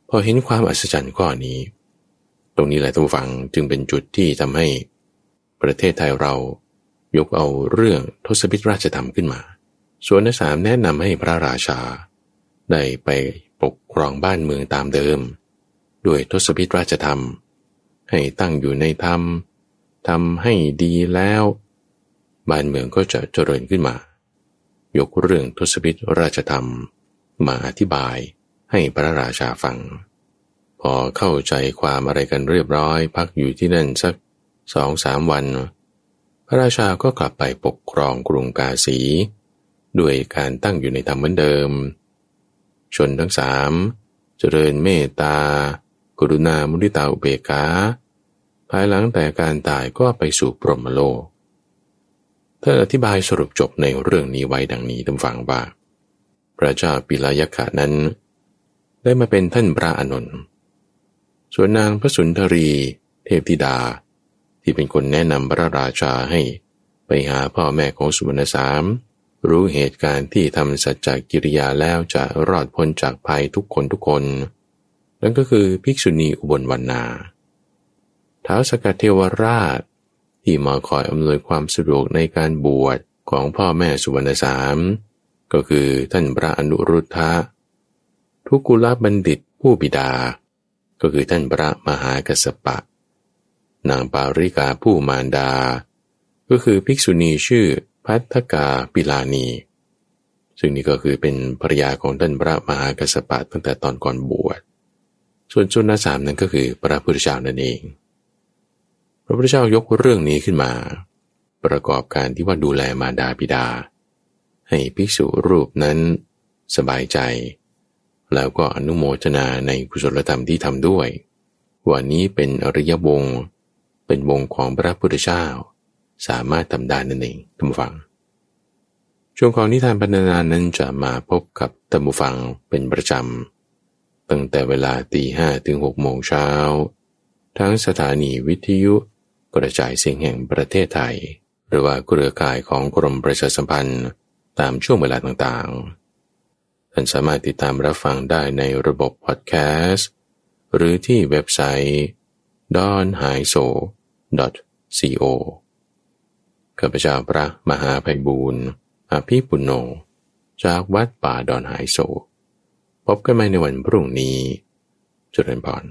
พอเห็นความอัศจรรย์ข้อนี้ตรงนี้แหละท่านผู้ฟังจึงเป็นจุดที่ทำให้ประเทศไทยเรายกเอาเรื่องทศพิธราชธรรมขึ้นมาส่วนที่สามแนะนำให้พระราชาได้ไปปกครองบ้านเมืองตามเดิมด้วยทศพิธราชธรรมให้ตั้งอยู่ในธรรมทำให้ดีแล้วบ้านเมืองก็จะเจริญขึ้นมายกเรื่องทศพิธราชธรรมมาอธิบายให้พระราชาฟังพอเข้าใจความอะไรกันเรียบร้อยพักอยู่ที่นั่นสัก 2-3 วันพระราชาก็กลับไปปกครองกรุงกาสีด้วยการตั้งอยู่ในธรรมเหมือนเดิมชนทั้งสามเจริญเมตตากรุณามุทิตาอุเบกขาภายหลังแต่การตายก็ไปสู่พรหมโลกท่านอธิบายสรุปจบในเรื่องนี้ไว้ดังนี้ท่านฟังว่าพระเจ้าปิลายักขะนั้นได้มาเป็นท่านพระอานนท์ส่วนนางพระสุนทรีเทพธิดาที่เป็นคนแนะนำพระราชาให้ไปหาพ่อแม่ของสุวรรณสามรู้เหตุการณ์ที่ทำสัจจกิริยาแล้วจะรอดพ้นจากภัยทุกคนนั่นก็คือภิกษุณีอุบลวรรณาท้าวสักกเทวราชที่มาคอยอำนวยความสะดวกในการบวชของพ่อแม่สุวรรณสามก็คือท่านพระอนุรุทธะทุกุลบัณฑิตผู้บิดาก็คือท่านพระมหากัสสปะนางปาริกาผู้มารดาก็คือภิกษุณีชื่อภัททกาปิลานีซึ่งนี่ก็คือเป็นภรยาของท่านพระมหากัสสปะตั้งแต่ตอนก่อนบวชส่วนชนสามนั้นก็คือพระพุทธเจ้านั่นเองพระพุทธเจ้ายกเรื่องนี้ขึ้นมาประกอบการที่ว่าดูแลมารดาบิดาให้ภิกษุรูปนั้นสบายใจแล้วก็อนุโมทนาในกุศลธรรมที่ทำด้วยว่านี้เป็นอริยวงศ์เป็นวงของพระพุทธเจ้าสามารถทำได้นั่นเองท่านผู้ฟังช่วงของนิทานบรรณนานั้นจะมาพบกับท่านผู้ฟังเป็นประจำตั้งแต่เวลา 5:00 ถึง 6:00 เช้าทั้งสถานีวิทยุกระจายเสียงแห่งประเทศไทยหรือว่าเครือข่ายของกรมประชาสัมพันธ์ตามช่วงเวลาต่างๆท่านสามารถติดตามรับฟังได้ในระบบพอดแคสต์หรือที่เว็บไซต์ donhaiso.co ข้าพเจ้าพระมหาไพบูลย์อภิปุณโญจากวัดป่าดอนหายโศกพบกันใหม่ในวันพรุ่งนี้เจริญพร